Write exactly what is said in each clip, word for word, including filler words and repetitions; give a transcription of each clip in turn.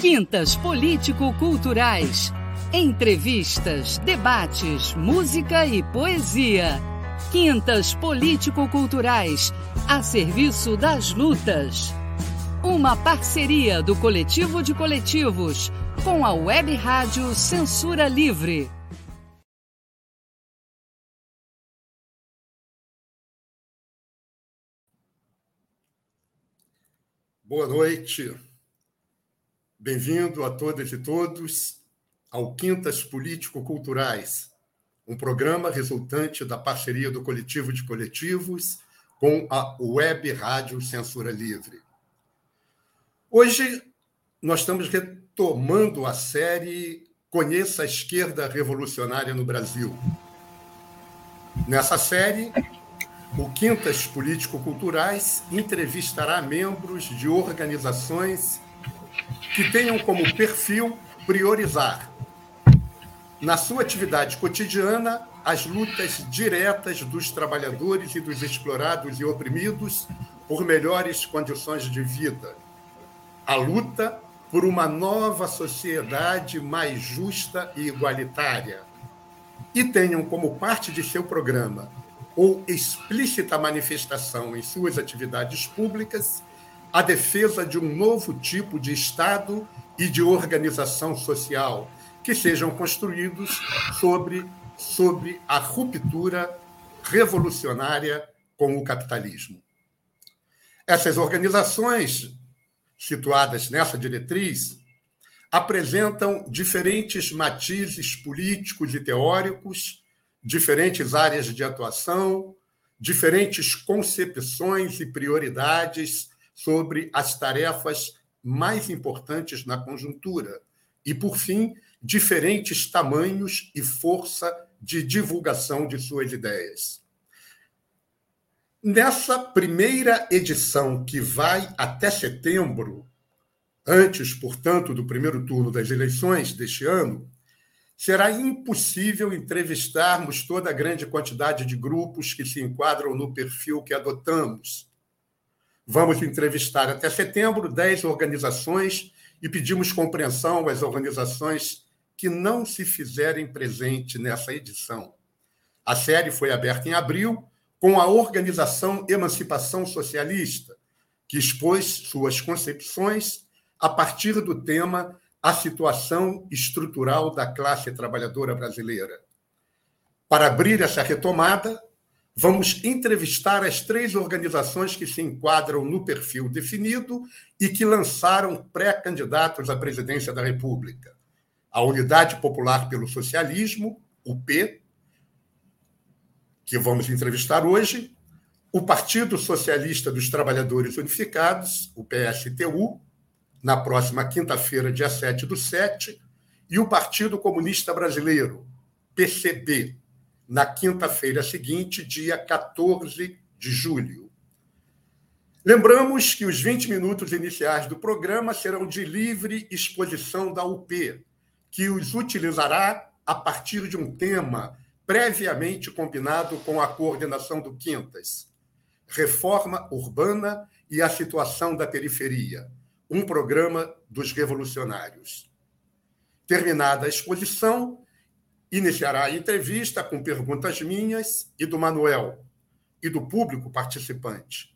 Quintas político-culturais. Entrevistas, debates, música e poesia. Quintas político-culturais, a serviço das lutas. Uma parceria do Coletivo de Coletivos com a Web Rádio Censura Livre. Boa noite. Bem-vindo a todas e todos ao Quintas Político-Culturais, um programa resultante da parceria do Coletivo de Coletivos com a Web Rádio Censura Livre. Hoje, nós estamos retomando a série Conheça a Esquerda Revolucionária no Brasil. Nessa série, o Quintas Político-Culturais entrevistará membros de organizações que tenham como perfil priorizar, na sua atividade cotidiana, as lutas diretas dos trabalhadores e dos explorados e oprimidos por melhores condições de vida, a luta por uma nova sociedade mais justa e igualitária, e tenham como parte de seu programa ou explícita manifestação em suas atividades públicas a defesa de um novo tipo de Estado e de organização social que sejam construídos sobre, sobre a ruptura revolucionária com o capitalismo. Essas organizações, situadas nessa diretriz, apresentam diferentes matizes políticos e teóricos, diferentes áreas de atuação, diferentes concepções e prioridades sobre as tarefas mais importantes na conjuntura e, por fim, diferentes tamanhos e força de divulgação de suas ideias. Nessa primeira edição, que vai até setembro, antes, portanto, do primeiro turno das eleições deste ano, será impossível entrevistarmos toda a grande quantidade de grupos que se enquadram no perfil que adotamos. Vamos entrevistar até setembro dez organizações e pedimos compreensão às organizações que não se fizerem presente nessa edição. A série foi aberta em abril com a organização Emancipação Socialista, que expôs suas concepções a partir do tema A Situação Estrutural da Classe Trabalhadora Brasileira. Para abrir essa retomada, vamos entrevistar as três organizações que se enquadram no perfil definido e que lançaram pré-candidatos à presidência da República: a Unidade Popular pelo Socialismo, U P, que vamos entrevistar hoje, o Partido Socialista dos Trabalhadores Unificados, o P S T U, na próxima quinta-feira, dia sete do sete, e o Partido Comunista Brasileiro, P C B, na quinta-feira seguinte, dia quatorze de julho. Lembramos que os vinte minutos iniciais do programa serão de livre exposição da U P, que os utilizará a partir de um tema previamente combinado com a coordenação do Quintas: Reforma Urbana e a Situação da Periferia, um programa dos revolucionários. Terminada a exposição, iniciará a entrevista com perguntas minhas e do Manuel e do público participante,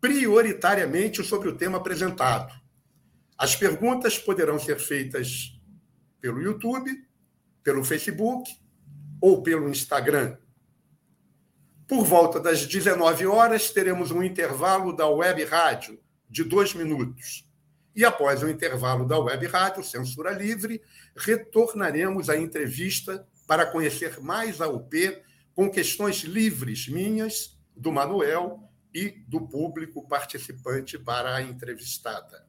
prioritariamente sobre o tema apresentado. As perguntas poderão ser feitas pelo YouTube, pelo Facebook ou pelo Instagram. Por volta das dezenove horas, teremos um intervalo da Web Rádio de dois minutos. E, após o intervalo da Web Rádio Censura Livre, retornaremos à entrevista para conhecer mais a U P com questões livres minhas, do Manuel e do público participante para a entrevistada.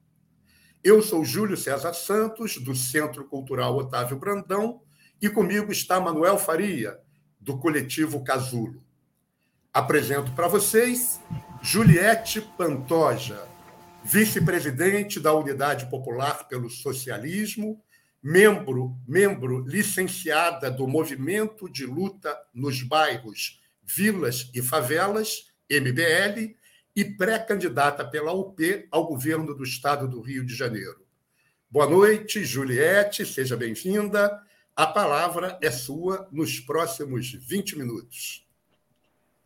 Eu sou Júlio César Santos, do Centro Cultural Otávio Brandão, e comigo está Manuel Faria, do Coletivo Casulo. Apresento para vocês Juliette Pantoja, vice-presidente da Unidade Popular pelo Socialismo, membro, membro licenciada do Movimento de Luta nos Bairros, Vilas e Favelas, M B L, e pré-candidata pela U P ao governo do Estado do Rio de Janeiro. Boa noite, Juliette, seja bem-vinda. A palavra é sua nos próximos vinte minutos.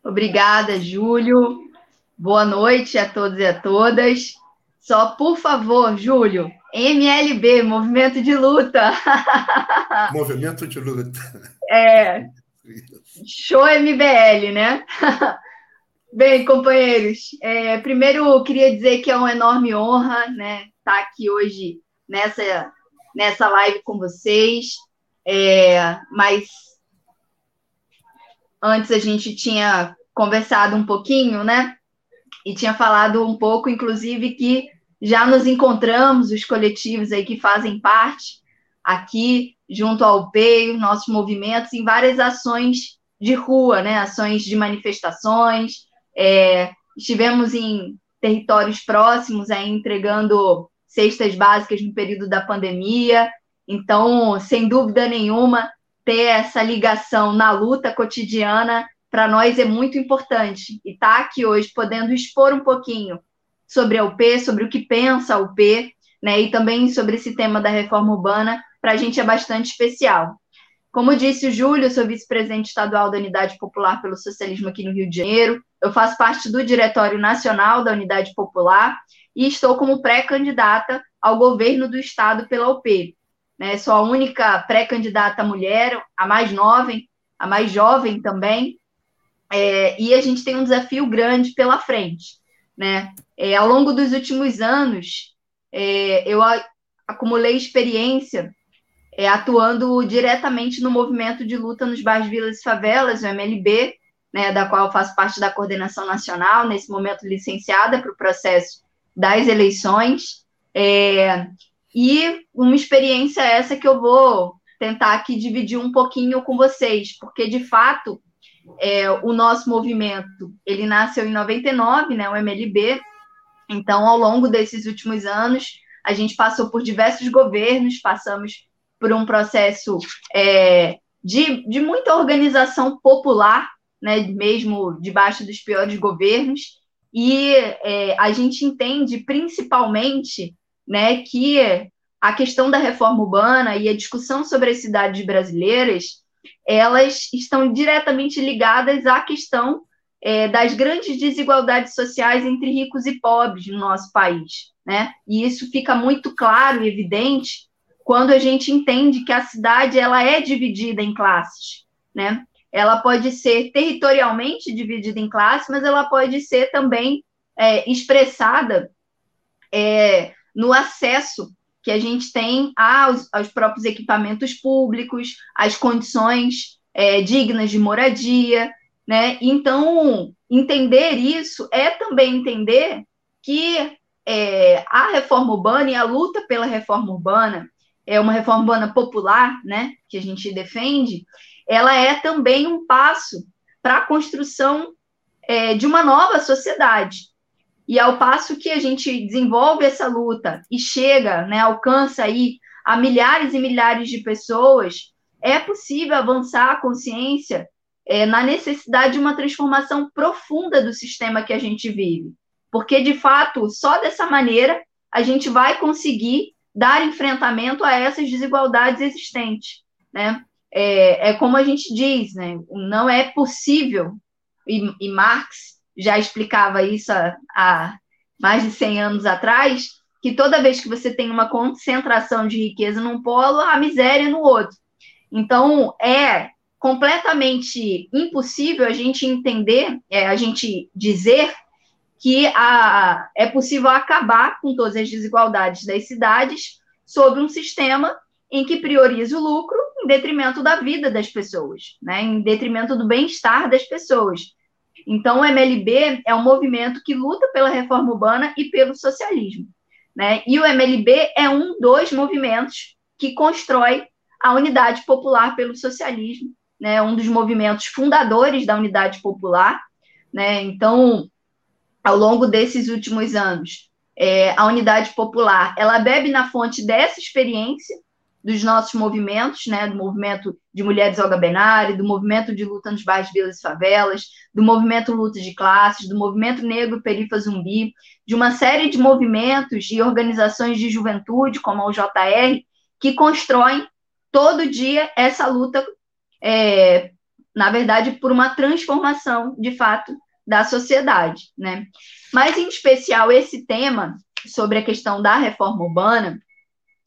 Obrigada, Júlio. Boa noite a todos e a todas. Só, por favor, Júlio, M L B, Movimento de Luta. Movimento de Luta. É. Show M B L, né? Bem, companheiros, é, primeiro eu queria dizer que é uma enorme honra, né, estar aqui hoje nessa, nessa live com vocês. É, mas antes a gente tinha conversado um pouquinho, né? E tinha falado um pouco, inclusive, que já nos encontramos, os coletivos aí que fazem parte aqui, junto ao P E I, nossos movimentos, em várias ações de rua, né? Ações de manifestações. É, estivemos em territórios próximos, aí, entregando cestas básicas no período da pandemia. Então, sem dúvida nenhuma, ter essa ligação na luta cotidiana para nós é muito importante. E estar aqui hoje podendo expor um pouquinho sobre a U P, sobre o que pensa a U P, né, e também sobre esse tema da reforma urbana, para a gente é bastante especial. Como disse o Júlio, eu sou vice-presidente estadual da Unidade Popular pelo Socialismo aqui no Rio de Janeiro, eu faço parte do Diretório Nacional da Unidade Popular e estou como pré-candidata ao governo do Estado pela U P. Né, sou a única pré-candidata mulher, a mais nova, a mais jovem também, é, e a gente tem um desafio grande pela frente. Né? É, ao longo dos últimos anos, é, eu a, acumulei experiência é, atuando diretamente no movimento de luta nos bairros, Vilas e Favelas, o M L B, né, da qual eu faço parte da coordenação nacional, nesse momento licenciada para o processo das eleições, é, e uma experiência essa que eu vou tentar aqui dividir um pouquinho com vocês, porque, de fato, é, o nosso movimento, ele nasceu em noventa e nove, né, o M L B, então, ao longo desses últimos anos, a gente passou por diversos governos, passamos por um processo é, de, de muita organização popular, né, mesmo debaixo dos piores governos, e é, a gente entende, principalmente, né, que a questão da reforma urbana e a discussão sobre as cidades brasileiras, elas estão diretamente ligadas à questão é, das grandes desigualdades sociais entre ricos e pobres no nosso país, né? E isso fica muito claro e evidente quando a gente entende que a cidade ela é dividida em classes, né? Ela pode ser territorialmente dividida em classes, mas ela pode ser também é, expressada é, no acesso que a gente tem aos, aos próprios equipamentos públicos, às condições é, dignas de moradia, né? Então, entender isso é também entender que é, a reforma urbana e a luta pela reforma urbana, é uma reforma urbana popular, né, que a gente defende, ela é também um passo para a construção é, de uma nova sociedade. E ao passo que a gente desenvolve essa luta e chega, né, alcança aí a milhares e milhares de pessoas, é possível avançar a consciência é, na necessidade de uma transformação profunda do sistema que a gente vive. Porque, de fato, só dessa maneira a gente vai conseguir dar enfrentamento a essas desigualdades existentes. Né? É, é como a gente diz, né? Não é possível, e, e Marx já explicava isso há, há mais de cem anos atrás, que toda vez que você tem uma concentração de riqueza num polo, a miséria no outro. Então, é completamente impossível a gente entender, é, a gente dizer que a, é possível acabar com todas as desigualdades das cidades sob um sistema em que prioriza o lucro em detrimento da vida das pessoas, né? Em detrimento do bem-estar das pessoas. Então, o M L B é um movimento que luta pela reforma urbana e pelo socialismo, né? E o M L B é um dos movimentos que constrói a Unidade Popular pelo Socialismo, né? Um dos movimentos fundadores da Unidade Popular, né? Então, ao longo desses últimos anos, é, a Unidade Popular, ela bebe na fonte dessa experiência, dos nossos movimentos, né, do Movimento de Mulheres Olga Benário, do Movimento de Luta nos Bairros, Vilas e Favelas, do Movimento Luta de Classes, do Movimento Negro e Perifa Zumbi, de uma série de movimentos e organizações de juventude, como a U J R, que constroem todo dia essa luta, é, na verdade, por uma transformação, de fato, da sociedade, né? Mas, em especial, esse tema sobre a questão da reforma urbana,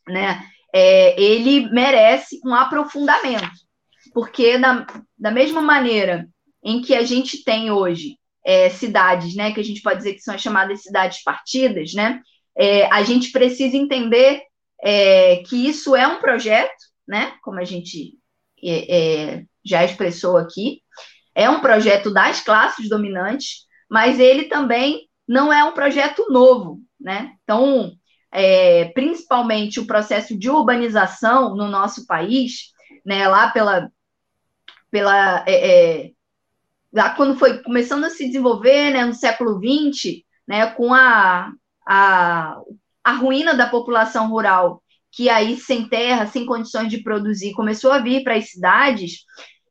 né, é, ele merece um aprofundamento, porque da, da mesma maneira em que a gente tem hoje é, cidades, né, que a gente pode dizer que são as chamadas cidades partidas, né, é, a gente precisa entender é, que isso é um projeto, né, como a gente é, é, já expressou aqui, é um projeto das classes dominantes, mas ele também não é um projeto novo, né? Então, é, principalmente o processo de urbanização no nosso país, né, lá pela, pela é, é, lá quando foi começando a se desenvolver, né, no século vinte, né, com a, a, a ruína da população rural, que aí sem terra, sem condições de produzir, começou a vir para as cidades,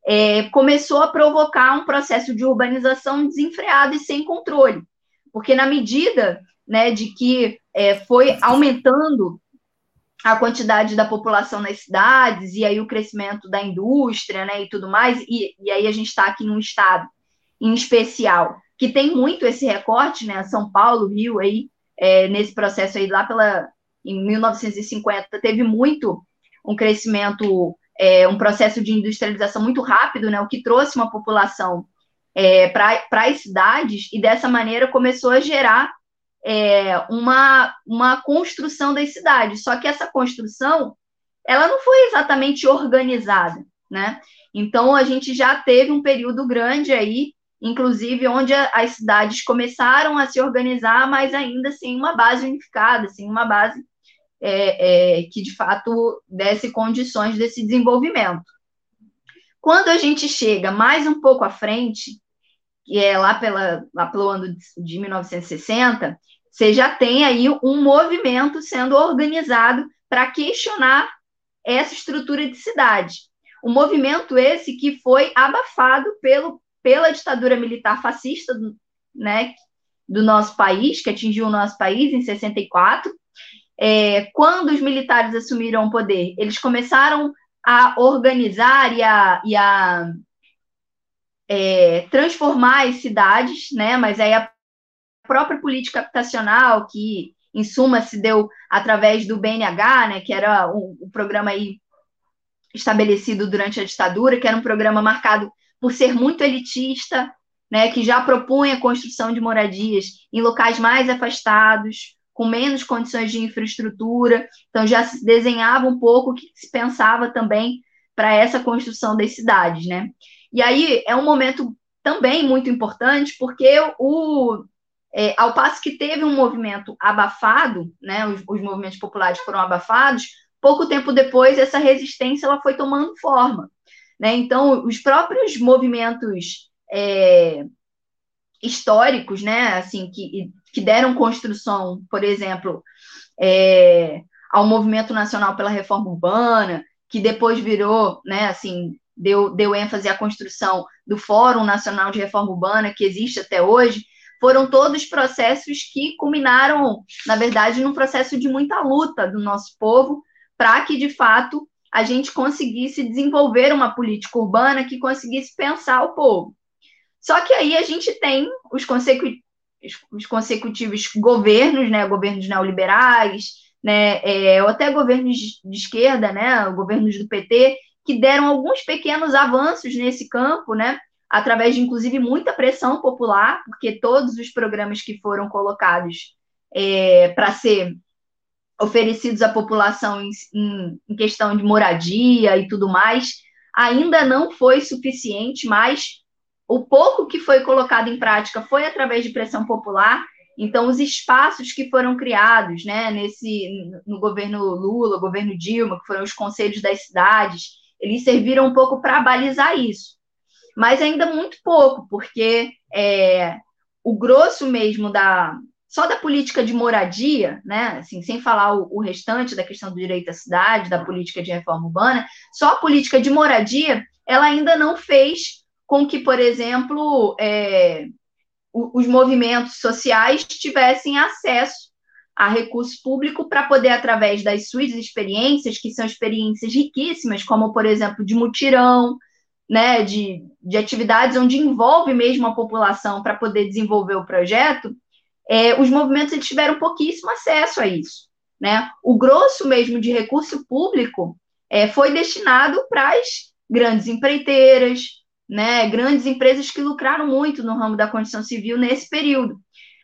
é, começou a provocar um processo de urbanização desenfreado e sem controle, porque na medida, né, de que é, foi aumentando a quantidade da população nas cidades, e aí o crescimento da indústria, né, e tudo mais, e, e aí a gente está aqui num estado, em especial, que tem muito esse recorte, né, São Paulo, Rio, aí, é, nesse processo aí, lá pela, em mil novecentos e cinquenta, teve muito um crescimento, é, um processo de industrialização muito rápido, né, o que trouxe uma população é, para as cidades, e dessa maneira começou a gerar É uma, uma construção das cidades, só que essa construção, ela não foi exatamente organizada, né? Então, a gente já teve um período grande aí, inclusive, onde a, as cidades começaram a se organizar, mas ainda sem uma base unificada, sem uma base é, é, que, de fato, desse condições desse desenvolvimento. Quando a gente chega mais um pouco à frente, que é lá, pela, lá pelo ano de mil novecentos e sessenta, você já tem aí um movimento sendo organizado para questionar essa estrutura de cidade. Um movimento esse que foi abafado pelo, pela ditadura militar fascista, né, do nosso país, que atingiu o nosso país em sessenta e quatro. É, quando os militares assumiram o poder, eles começaram a organizar e a... E a É, transformar as cidades, né? Mas aí a própria política habitacional, que em suma se deu através do B N H, né, que era o, o programa aí estabelecido durante a ditadura, que era um programa marcado por ser muito elitista, né, que já propunha a construção de moradias em locais mais afastados, com menos condições de infraestrutura, então já se desenhava um pouco o que se pensava também para essa construção das cidades, né? E aí é um momento também muito importante, porque o, é, ao passo que teve um movimento abafado, né, os, os movimentos populares foram abafados, pouco tempo depois essa resistência ela foi tomando forma, né? Então, os próprios movimentos é, históricos, né, assim, que, que deram construção, por exemplo, é, ao Movimento Nacional pela Reforma Urbana, que depois virou, né, assim... Deu, deu ênfase à construção do Fórum Nacional de Reforma Urbana, que existe até hoje, foram todos processos que culminaram, na verdade, num processo de muita luta do nosso povo, para que, de fato, a gente conseguisse desenvolver uma política urbana que conseguisse pensar o povo. Só que aí a gente tem os, consecu... os consecutivos governos, né, governos neoliberais, né, é, ou até governos de esquerda, né, governos do P T, que deram alguns pequenos avanços nesse campo, né, através de, inclusive, muita pressão popular, porque todos os programas que foram colocados é, para ser oferecidos à população em, em, em questão de moradia e tudo mais, ainda não foi suficiente, mas o pouco que foi colocado em prática foi através de pressão popular. Então, os espaços que foram criados, né, nesse, no governo Lula, governo Dilma, que foram os conselhos das cidades, eles serviram um pouco para balizar isso. Mas ainda muito pouco, porque é, o grosso mesmo da, só da política de moradia, né, assim, sem falar o, o restante da questão do direito à cidade, da política de reforma urbana, só a política de moradia, ela ainda não fez com que, por exemplo, é, os movimentos sociais tivessem acesso a recurso público para poder, através das suas experiências, que são experiências riquíssimas, como, por exemplo, de mutirão, né, de, de atividades onde envolve mesmo a população para poder desenvolver o projeto, é, os movimentos eles tiveram pouquíssimo acesso a isso, né? O grosso mesmo de recurso público é, foi destinado para as grandes empreiteiras, né, grandes empresas que lucraram muito no ramo da construção civil nesse período.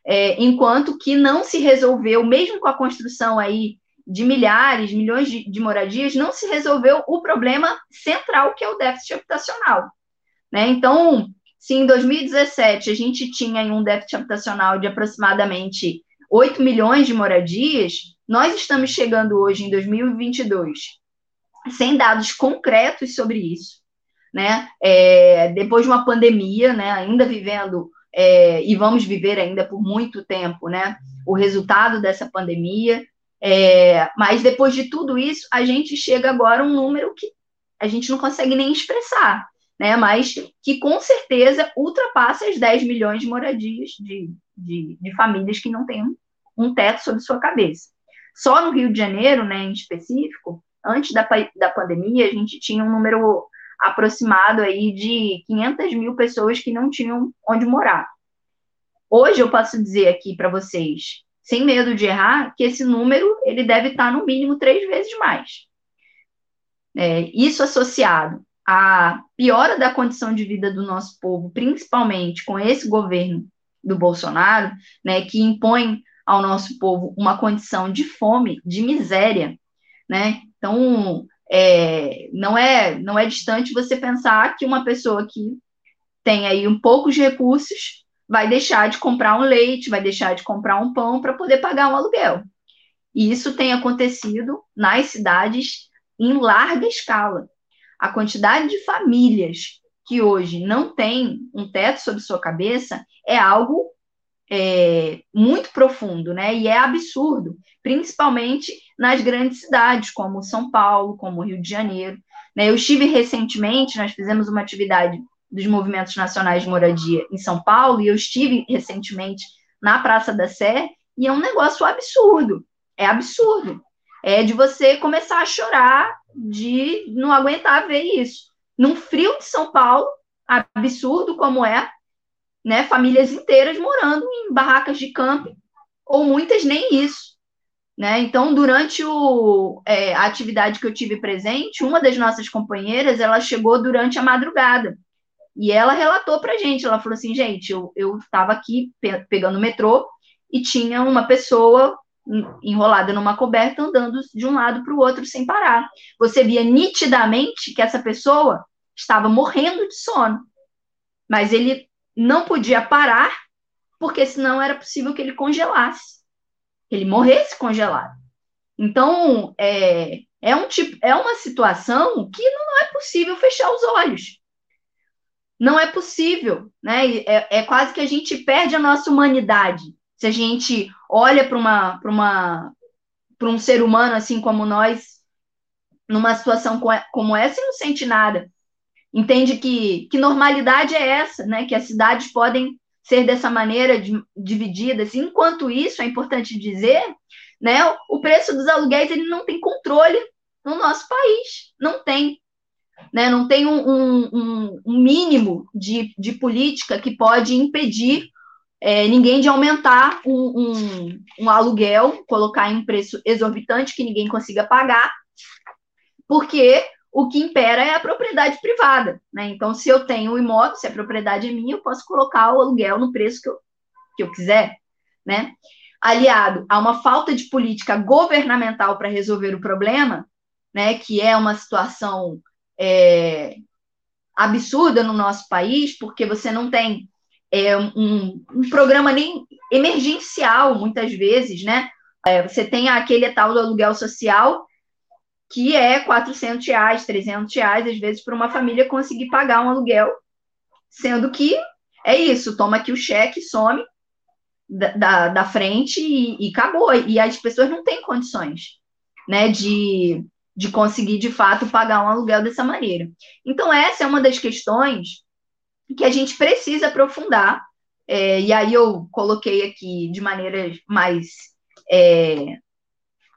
É, enquanto que não se resolveu, mesmo com a construção aí de milhares, milhões de, de moradias, não se resolveu o problema central, que é o déficit habitacional, né? Então, se em dois mil e dezessete a gente tinha aí um déficit habitacional de aproximadamente oito milhões de moradias, nós estamos chegando hoje, em dois mil e vinte e dois, sem dados concretos sobre isso, né? É, depois de uma pandemia, né, ainda vivendo... É, e vamos viver ainda por muito tempo, né, o resultado dessa pandemia, é, mas depois de tudo isso, a gente chega agora a um número que a gente não consegue nem expressar, né, mas que com certeza ultrapassa as dez milhões de moradias de, de, de famílias que não têm um, um teto sobre sua cabeça. Só no Rio de Janeiro, né, em específico, antes da, da pandemia, a gente tinha um número... aproximado aí de quinhentas mil pessoas que não tinham onde morar. Hoje eu posso dizer aqui para vocês, sem medo de errar, que esse número ele deve estar no mínimo três vezes mais. É, isso associado à piora da condição de vida do nosso povo, principalmente com esse governo do Bolsonaro, né, que impõe ao nosso povo uma condição de fome, de miséria, né? Então... É, não, é, não é distante você pensar que uma pessoa que tem aí um poucos recursos vai deixar de comprar um leite, vai deixar de comprar um pão para poder pagar um aluguel. E isso tem acontecido nas cidades em larga escala. A quantidade de famílias que hoje não tem um teto sobre sua cabeça é algo é, muito profundo, né? E é absurdo, principalmente nas grandes cidades, como São Paulo, como Rio de Janeiro. Eu estive recentemente, nós fizemos uma atividade dos movimentos nacionais de moradia em São Paulo, e eu estive recentemente na Praça da Sé, e é um negócio absurdo, é absurdo. É de você começar a chorar, de não aguentar ver isso. Num frio de São Paulo, absurdo como é, né? Famílias inteiras morando em barracas de camping, ou muitas nem isso. Né? Então, durante o, é, a atividade que eu tive presente, uma das nossas companheiras, ela chegou durante a madrugada, e ela relatou para a gente, ela falou assim, gente, eu estava aqui pe- pegando o metrô, e tinha uma pessoa enrolada numa coberta, andando de um lado para o outro sem parar. Você via nitidamente que essa pessoa estava morrendo de sono, mas ele não podia parar, porque senão era possível que ele congelasse. Ele morresse congelado. Então, é, é, um tipo, é uma situação que não é possível fechar os olhos. Não é possível, né? É, é quase que a gente perde a nossa humanidade. Se a gente olha para uma, para uma, para um ser humano assim como nós, numa situação como essa, e não sente nada. Entende que, que normalidade é essa, né? Que as cidades podem... ser dessa maneira de, divididas. Enquanto isso, é importante dizer, né, o preço dos aluguéis ele não tem controle no nosso país, não tem. Né, não tem um, um, um mínimo de, de política que pode impedir é, ninguém de aumentar um, um, um aluguel, colocar em preço exorbitante que ninguém consiga pagar, porque... o que impera é a propriedade privada, né? Então, se eu tenho um imóvel, se a propriedade é minha, eu posso colocar o aluguel no preço que eu, que eu quiser, né? Aliado a uma falta de política governamental para resolver o problema, né? Que é uma situação é, absurda no nosso país, porque você não tem é, um, um programa nem emergencial, muitas vezes, né? É, você tem aquele tal do aluguel social, que é quatrocentos reais, trezentos reais, às vezes, para uma família conseguir pagar um aluguel, sendo que é isso, toma aqui o cheque, some, da, da, da frente e, e acabou. E as pessoas não têm condições, né, de, de conseguir, de fato, pagar um aluguel dessa maneira. Então, essa é uma das questões que a gente precisa aprofundar, é, e aí eu coloquei aqui de maneira mais... É,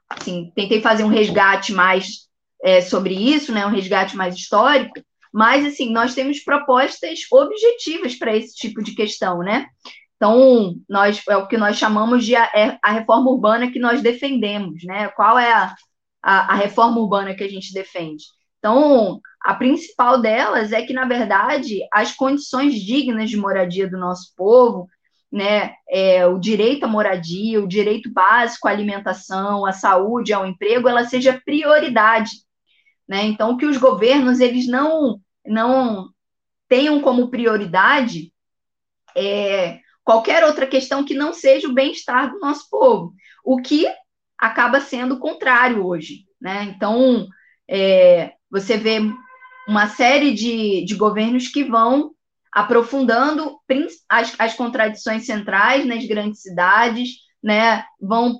assim, tentei fazer um resgate mais é, sobre isso, né, um resgate mais histórico, mas, assim, nós temos propostas objetivas para esse tipo de questão, né? Então, nós, é o que nós chamamos de a, é a reforma urbana que nós defendemos, né? Qual é a, a, a reforma urbana que a gente defende? Então, a principal delas é que, na verdade, as condições dignas de moradia do nosso povo, né, é, o direito à moradia, o direito básico à alimentação, à saúde, ao emprego, ela seja prioridade, né? Então, que os governos eles não, não tenham como prioridade é, qualquer outra questão que não seja o bem-estar do nosso povo, o que acaba sendo o contrário hoje, né? Então, é, você vê uma série de, de governos que vão aprofundando as, as contradições centrais nas grandes cidades, né? Vão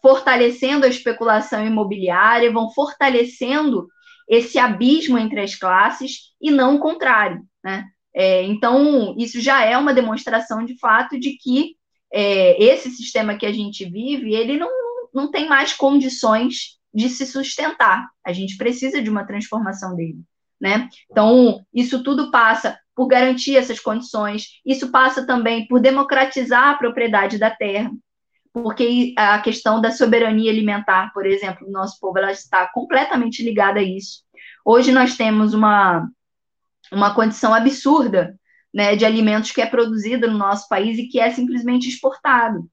fortalecendo a especulação imobiliária, vão fortalecendo esse abismo entre as classes e não o contrário, né? É, então, isso já é uma demonstração de fato de que é, esse sistema que a gente vive, ele não, não tem mais condições de se sustentar. A gente precisa de uma transformação dele, né? Então, isso tudo passa por garantir essas condições, isso passa também por democratizar a propriedade da terra, porque a questão da soberania alimentar, por exemplo, do nosso povo, ela está completamente ligada a isso. Hoje nós temos uma, uma condição absurda, né, de alimentos que é produzido no nosso país e que é simplesmente exportado,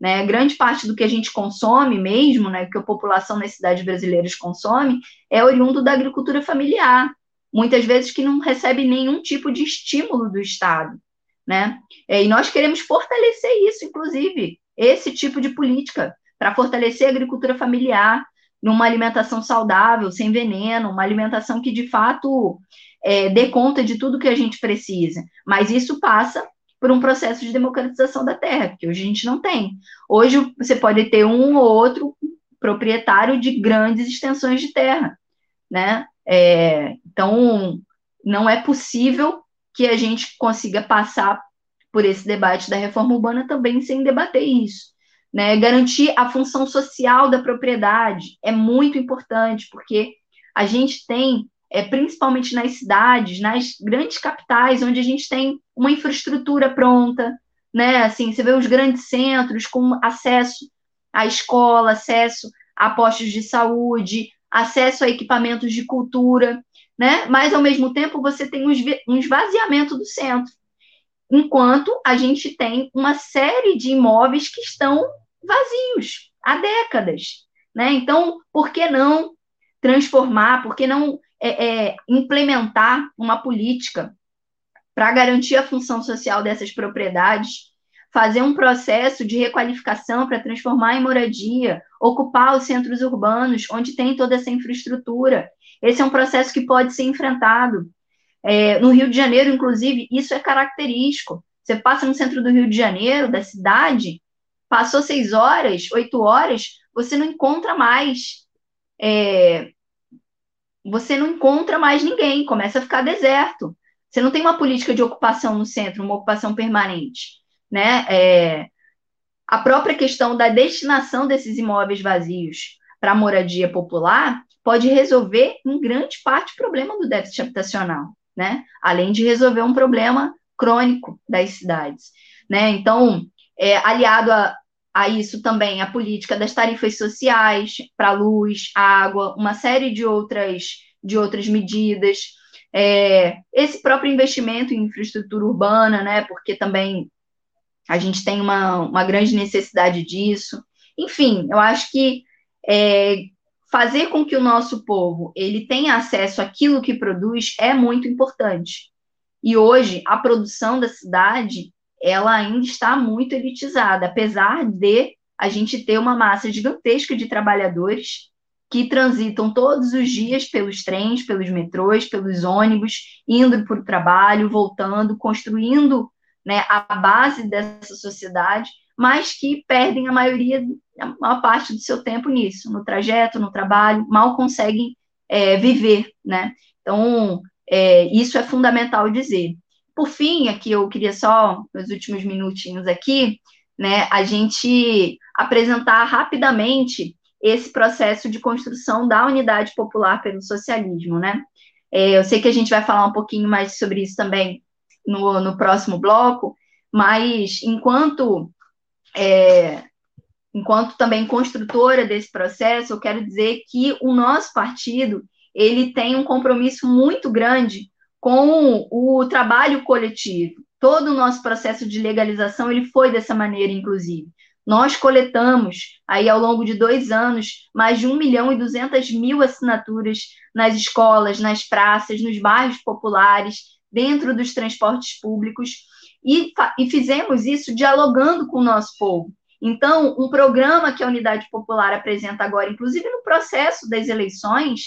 né? Grande parte do que a gente consome mesmo, né, que a população das cidades brasileiras consome, é oriundo da agricultura familiar, muitas vezes que não recebe nenhum tipo de estímulo do Estado, né? E nós queremos fortalecer isso, inclusive, esse tipo de política, para fortalecer a agricultura familiar, numa alimentação saudável, sem veneno, uma alimentação que, de fato, é, dê conta de tudo que a gente precisa. Mas isso passa por um processo de democratização da terra, que hoje a gente não tem. Hoje você pode ter um ou outro proprietário de grandes extensões de terra, né? É, então, não é possível que a gente consiga passar por esse debate da reforma urbana também sem debater isso, né? Garantir a função social da propriedade é muito importante, porque a gente tem, é, principalmente nas cidades, nas grandes capitais, onde a gente tem uma infraestrutura pronta, né? Assim, você vê os grandes centros com acesso à escola, acesso a postos de saúde, acesso a equipamentos de cultura, né? Mas, ao mesmo tempo, você tem um esvaziamento do centro, enquanto a gente tem uma série de imóveis que estão vazios há décadas, né? Então, por que não transformar, por que não é, é, implementar uma política para garantir a função social dessas propriedades, fazer um processo de requalificação para transformar em moradia, ocupar os centros urbanos, onde tem toda essa infraestrutura. Esse é um processo que pode ser enfrentado. É, no Rio de Janeiro, inclusive, isso é característico. Você passa no centro do Rio de Janeiro, da cidade, passou seis horas, oito horas, você não encontra mais, é, você não encontra mais ninguém, começa a ficar deserto. Você não tem uma política de ocupação no centro, uma ocupação permanente, né? É, a própria questão da destinação desses imóveis vazios para moradia popular pode resolver, em grande parte, o problema do déficit habitacional, né? Além de resolver um problema crônico das cidades, né? Então, é, aliado a, a isso também, a política das tarifas sociais para luz, água, uma série de outras, de outras medidas, é, esse próprio investimento em infraestrutura urbana, né? Porque também a gente tem uma, uma grande necessidade disso. Enfim, eu acho que é, fazer com que o nosso povo ele tenha acesso àquilo que produz é muito importante. E hoje, a produção da cidade ela ainda está muito elitizada, apesar de a gente ter uma massa gigantesca de trabalhadores que transitam todos os dias pelos trens, pelos metrôs, pelos ônibus, indo para o trabalho, voltando, construindo, né, a base dessa sociedade, mas que perdem a maioria, a maior parte do seu tempo nisso, no trajeto, no trabalho, mal conseguem é, viver, né? Então, é, isso é fundamental dizer. Por fim, aqui eu queria só, nos últimos minutinhos aqui, né, a gente apresentar rapidamente esse processo de construção da Unidade Popular pelo Socialismo, né? É, eu sei que a gente vai falar um pouquinho mais sobre isso também no, no próximo bloco, mas enquanto... É, enquanto também construtora desse processo, eu quero dizer que o nosso partido, ele tem um compromisso muito grande com o trabalho coletivo. Todo o nosso processo de legalização, ele foi dessa maneira, inclusive. Nós coletamos, aí ao longo de dois anos, mais de um milhão e duzentas mil assinaturas nas escolas, nas praças, nos bairros populares, dentro dos transportes públicos, E, e fizemos isso dialogando com o nosso povo. Então, um programa que a Unidade Popular apresenta agora, inclusive no processo das eleições,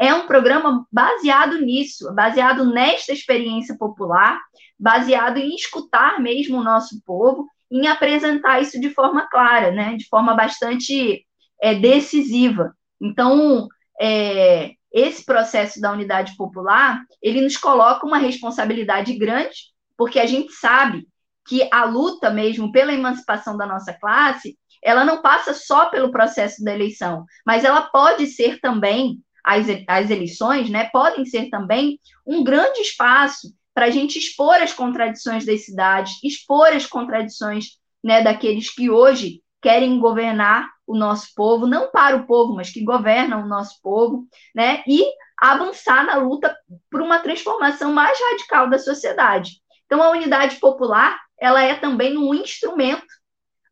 é um programa baseado nisso, baseado nesta experiência popular, baseado em escutar mesmo o nosso povo, em apresentar isso de forma clara, né? De forma bastante é, decisiva. Então, é, esse processo da Unidade Popular, ele nos coloca uma responsabilidade grande, porque a gente sabe que a luta mesmo pela emancipação da nossa classe, ela não passa só pelo processo da eleição, mas ela pode ser também, as, as eleições, né, podem ser também um grande espaço para a gente expor as contradições das cidades, expor as contradições, né, daqueles que hoje querem governar o nosso povo, não para o povo, mas que governam o nosso povo, né, e avançar na luta por uma transformação mais radical da sociedade. Então, a Unidade Popular, ela é também um instrumento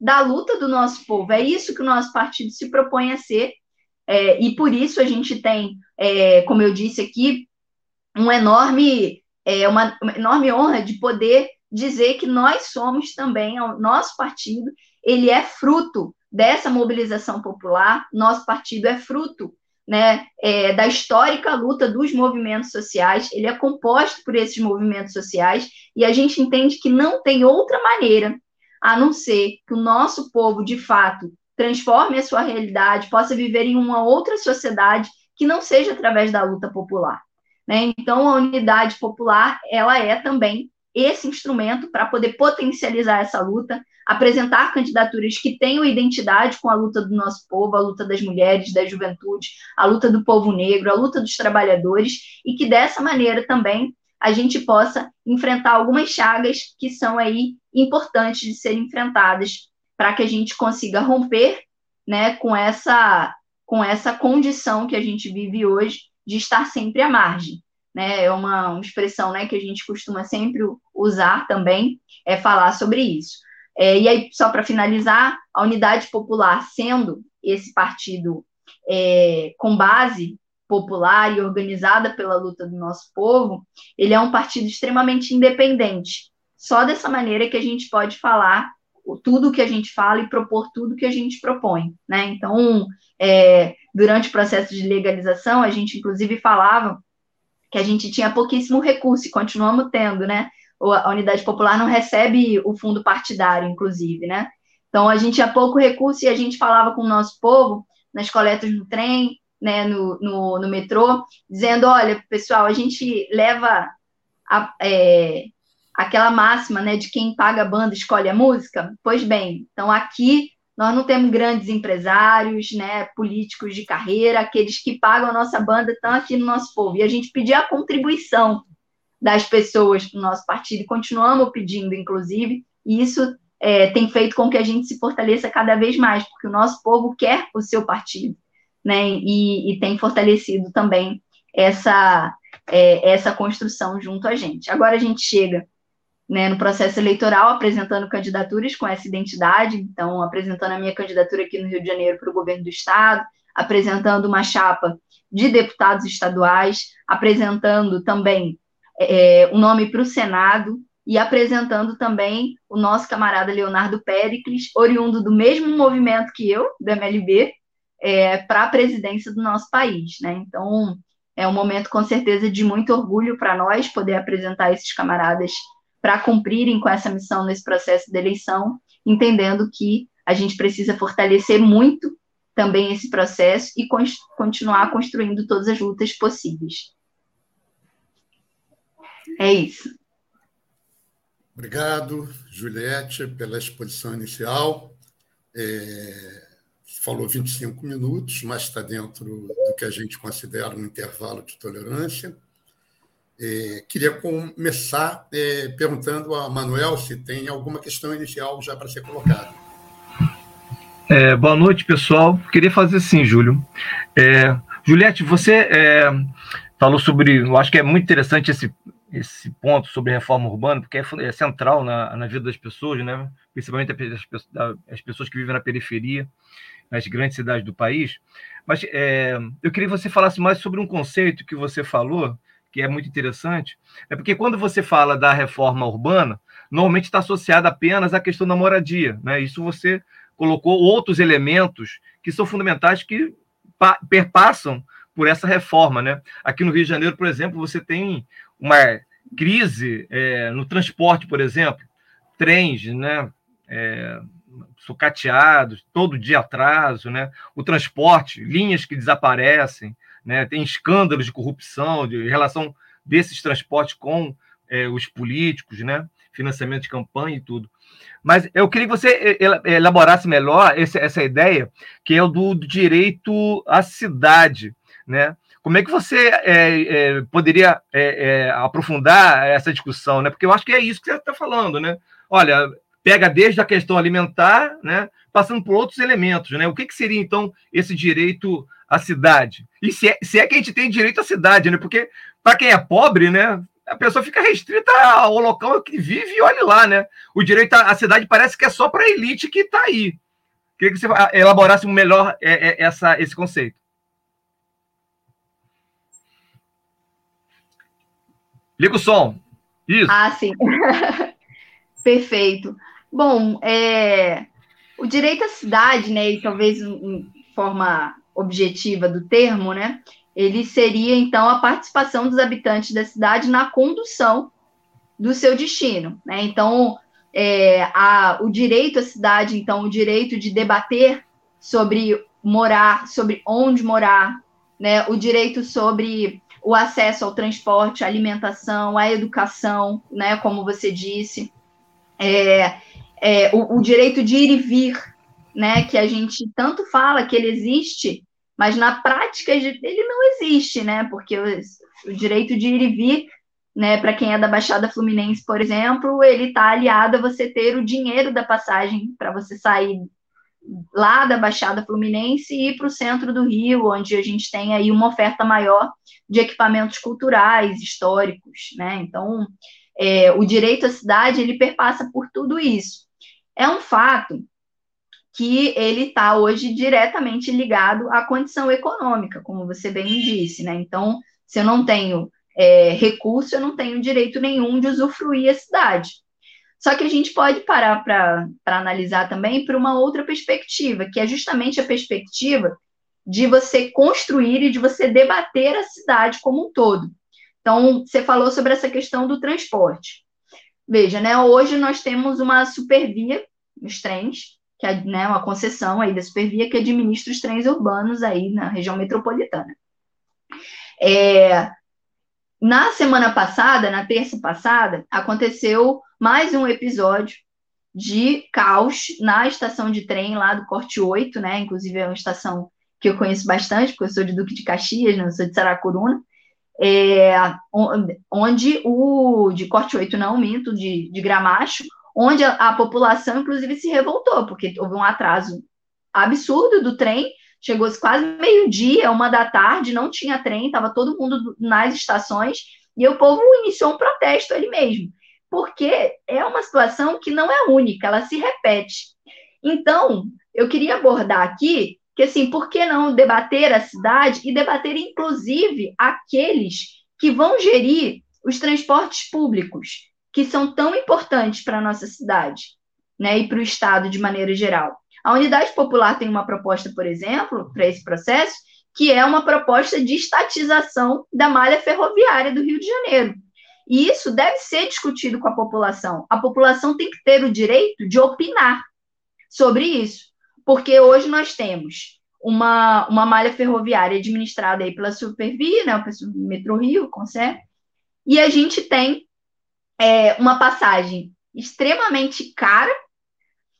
da luta do nosso povo. É isso que o nosso partido se propõe a ser, é, e por isso a gente tem, é, como eu disse aqui, um enorme, é, uma, uma enorme honra de poder dizer que nós somos também, o nosso partido, ele é fruto dessa mobilização popular, nosso partido é fruto, né, é, da histórica luta dos movimentos sociais, ele é composto por esses movimentos sociais, e a gente entende que não tem outra maneira a não ser que o nosso povo, de fato, transforme a sua realidade, possa viver em uma outra sociedade que não seja através da luta popular, né? Então, a Unidade Popular, ela é também esse instrumento para poder potencializar essa luta, apresentar candidaturas que tenham identidade com a luta do nosso povo, a luta das mulheres, da juventude, a luta do povo negro, a luta dos trabalhadores, e que dessa maneira também a gente possa enfrentar algumas chagas que são aí importantes de serem enfrentadas para que a gente consiga romper, né, com essa, com essa condição que a gente vive hoje de estar sempre à margem. Né, é uma, uma expressão, né, que a gente costuma sempre usar também, é falar sobre isso. É, e aí, só para finalizar, a Unidade Popular, sendo esse partido é, com base popular e organizada pela luta do nosso povo, ele é um partido extremamente independente. Só dessa maneira que a gente pode falar tudo o que a gente fala e propor tudo o que a gente propõe, né? Então, é, durante o processo de legalização, a gente, inclusive, falava que a gente tinha pouquíssimo recurso e continuamos tendo, né? A Unidade Popular não recebe o fundo partidário, inclusive, né? Então, a gente tinha pouco recurso e a gente falava com o nosso povo, nas coletas no trem, né, no, no, no metrô, dizendo, olha, pessoal, a gente leva a, é, aquela máxima, né, de quem paga a banda escolhe a música. Pois bem, então aqui nós não temos grandes empresários, né, políticos de carreira, aqueles que pagam a nossa banda estão aqui no nosso povo. E a gente pedia a contribuição das pessoas para o nosso partido, continuamos pedindo, inclusive, e isso é, tem feito com que a gente se fortaleça cada vez mais, porque o nosso povo quer o seu partido, né? E, e tem fortalecido também essa, é, essa construção junto a gente. Agora a gente chega, né, no processo eleitoral, apresentando candidaturas com essa identidade, então apresentando a minha candidatura aqui no Rio de Janeiro para o governo do Estado, apresentando uma chapa de deputados estaduais, apresentando também é, um nome para o Senado e apresentando também o nosso camarada Leonardo Péricles, oriundo do mesmo movimento que eu, do M L B, é, para a presidência do nosso país, né? Então, é um momento, com certeza, de muito orgulho para nós poder apresentar esses camaradas para cumprirem com essa missão nesse processo de eleição entendendo que a gente precisa fortalecer muito também esse processo e con- continuar construindo todas as lutas possíveis. É isso. Obrigado, Juliette, pela exposição inicial. É, falou vinte e cinco minutos, mas está dentro do que a gente considera um intervalo de tolerância. É, queria começar é, perguntando a Manuel se tem alguma questão inicial já para ser colocada. É, boa noite, pessoal. Queria fazer sim, Júlio. É, Juliette, você é, falou sobre... Eu acho que é muito interessante esse, esse ponto sobre reforma urbana, porque é, é central na, na vida das pessoas, né? Principalmente as, as pessoas que vivem na periferia, nas grandes cidades do país. Mas é, eu queria que você falasse mais sobre um conceito que você falou, que é muito interessante, é porque quando você fala da reforma urbana, normalmente está associada apenas à questão da moradia, né? Isso você... colocou outros elementos que são fundamentais, que pa- perpassam por essa reforma, né? Aqui no Rio de Janeiro, por exemplo, você tem uma crise é, no transporte, por exemplo, trens, né, é, sucateados, todo dia atraso, né? O transporte, linhas que desaparecem, né? Tem escândalos de corrupção de, em relação desses transportes com é, os políticos, né? Financiamento de campanha e tudo. Mas eu queria que você elaborasse melhor essa ideia, que é o do direito à cidade, né? Como é que você é, é, poderia é, é, aprofundar essa discussão, né? Porque eu acho que é isso que você está falando, né? Olha, pega desde a questão alimentar, né? Passando por outros elementos, né? O que, que seria, então, esse direito à cidade? E se é, se é que a gente tem direito à cidade, né? Porque, para quem é pobre, né? A pessoa fica restrita ao local que vive e olha lá, né? O direito à cidade parece que é só para a elite que está aí. Queria que você elaborasse melhor essa, esse conceito. Liga o som. Isso. Ah, sim. Perfeito. Bom, é... o direito à cidade, né, e talvez em forma objetiva do termo, né? Ele seria, então, a participação dos habitantes da cidade na condução do seu destino, né? Então, é, a, o direito à cidade, então, o direito de debater sobre morar, sobre onde morar, né? O direito sobre o acesso ao transporte, à alimentação, à educação, né? Como você disse, é, é, o, o direito de ir e vir, né? Que a gente tanto fala que ele existe, mas na prática ele não existe, né? Porque o, o direito de ir e vir, né, para quem é da Baixada Fluminense, por exemplo, ele está aliado a você ter o dinheiro da passagem para você sair lá da Baixada Fluminense e ir para o centro do Rio, onde a gente tem aí uma oferta maior de equipamentos culturais, históricos, né? Então, é, o direito à cidade, ele perpassa por tudo isso. É um fato que ele está hoje diretamente ligado à condição econômica, como você bem disse, né? Então, se eu não tenho é, recurso, eu não tenho direito nenhum de usufruir a cidade. Só que a gente pode parar para analisar também por uma outra perspectiva, que é justamente a perspectiva de você construir e de você debater a cidade como um todo. Então, você falou sobre essa questão do transporte. Veja, né? Hoje nós temos uma supervia nos trens, que é, né, uma concessão aí da Supervia, que administra os trens urbanos aí na região metropolitana. É, na semana passada, na terça passada, aconteceu mais um episódio de caos na estação de trem lá do Corte oito, né? Inclusive é uma estação que eu conheço bastante, porque eu sou de Duque de Caxias, não, né, sou de Saracuruna, é, onde o... de Corte oito não, minto, de, de Gramacho, onde a, a população, inclusive, se revoltou, porque houve um atraso absurdo do trem, chegou-se quase meio-dia, uma da tarde, não tinha trem, estava todo mundo nas estações, e o povo iniciou um protesto ali mesmo, porque é uma situação que não é única, ela se repete. Então, eu queria abordar aqui, que assim, por que não debater a cidade e debater, inclusive, aqueles que vão gerir os transportes públicos, que são tão importantes para a nossa cidade, né, e para o Estado de maneira geral. A Unidade Popular tem uma proposta, por exemplo, para esse processo, que é uma proposta de estatização da malha ferroviária do Rio de Janeiro. E isso deve ser discutido com a população. A população tem que ter o direito de opinar sobre isso, porque hoje nós temos uma, uma malha ferroviária administrada aí pela Supervia, né, o Metrô Rio, Concep, e a gente tem é, uma passagem extremamente cara,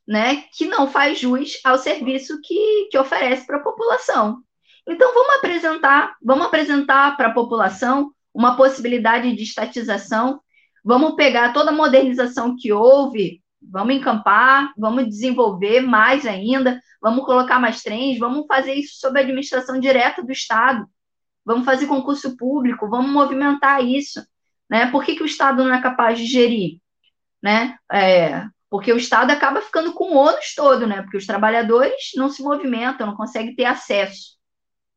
né, que não faz jus ao serviço que, que oferece para a população. Então, vamos apresentar, vamos apresentar para a população uma possibilidade de estatização, vamos pegar toda a modernização que houve, vamos encampar, vamos desenvolver mais ainda, vamos colocar mais trens, vamos fazer isso sob a administração direta do Estado, vamos fazer concurso público, vamos movimentar isso. Né? Por que que o Estado não é capaz de gerir? Né? É... Porque o Estado acaba ficando com o ônus todo, né? Porque os trabalhadores não se movimentam, não conseguem ter acesso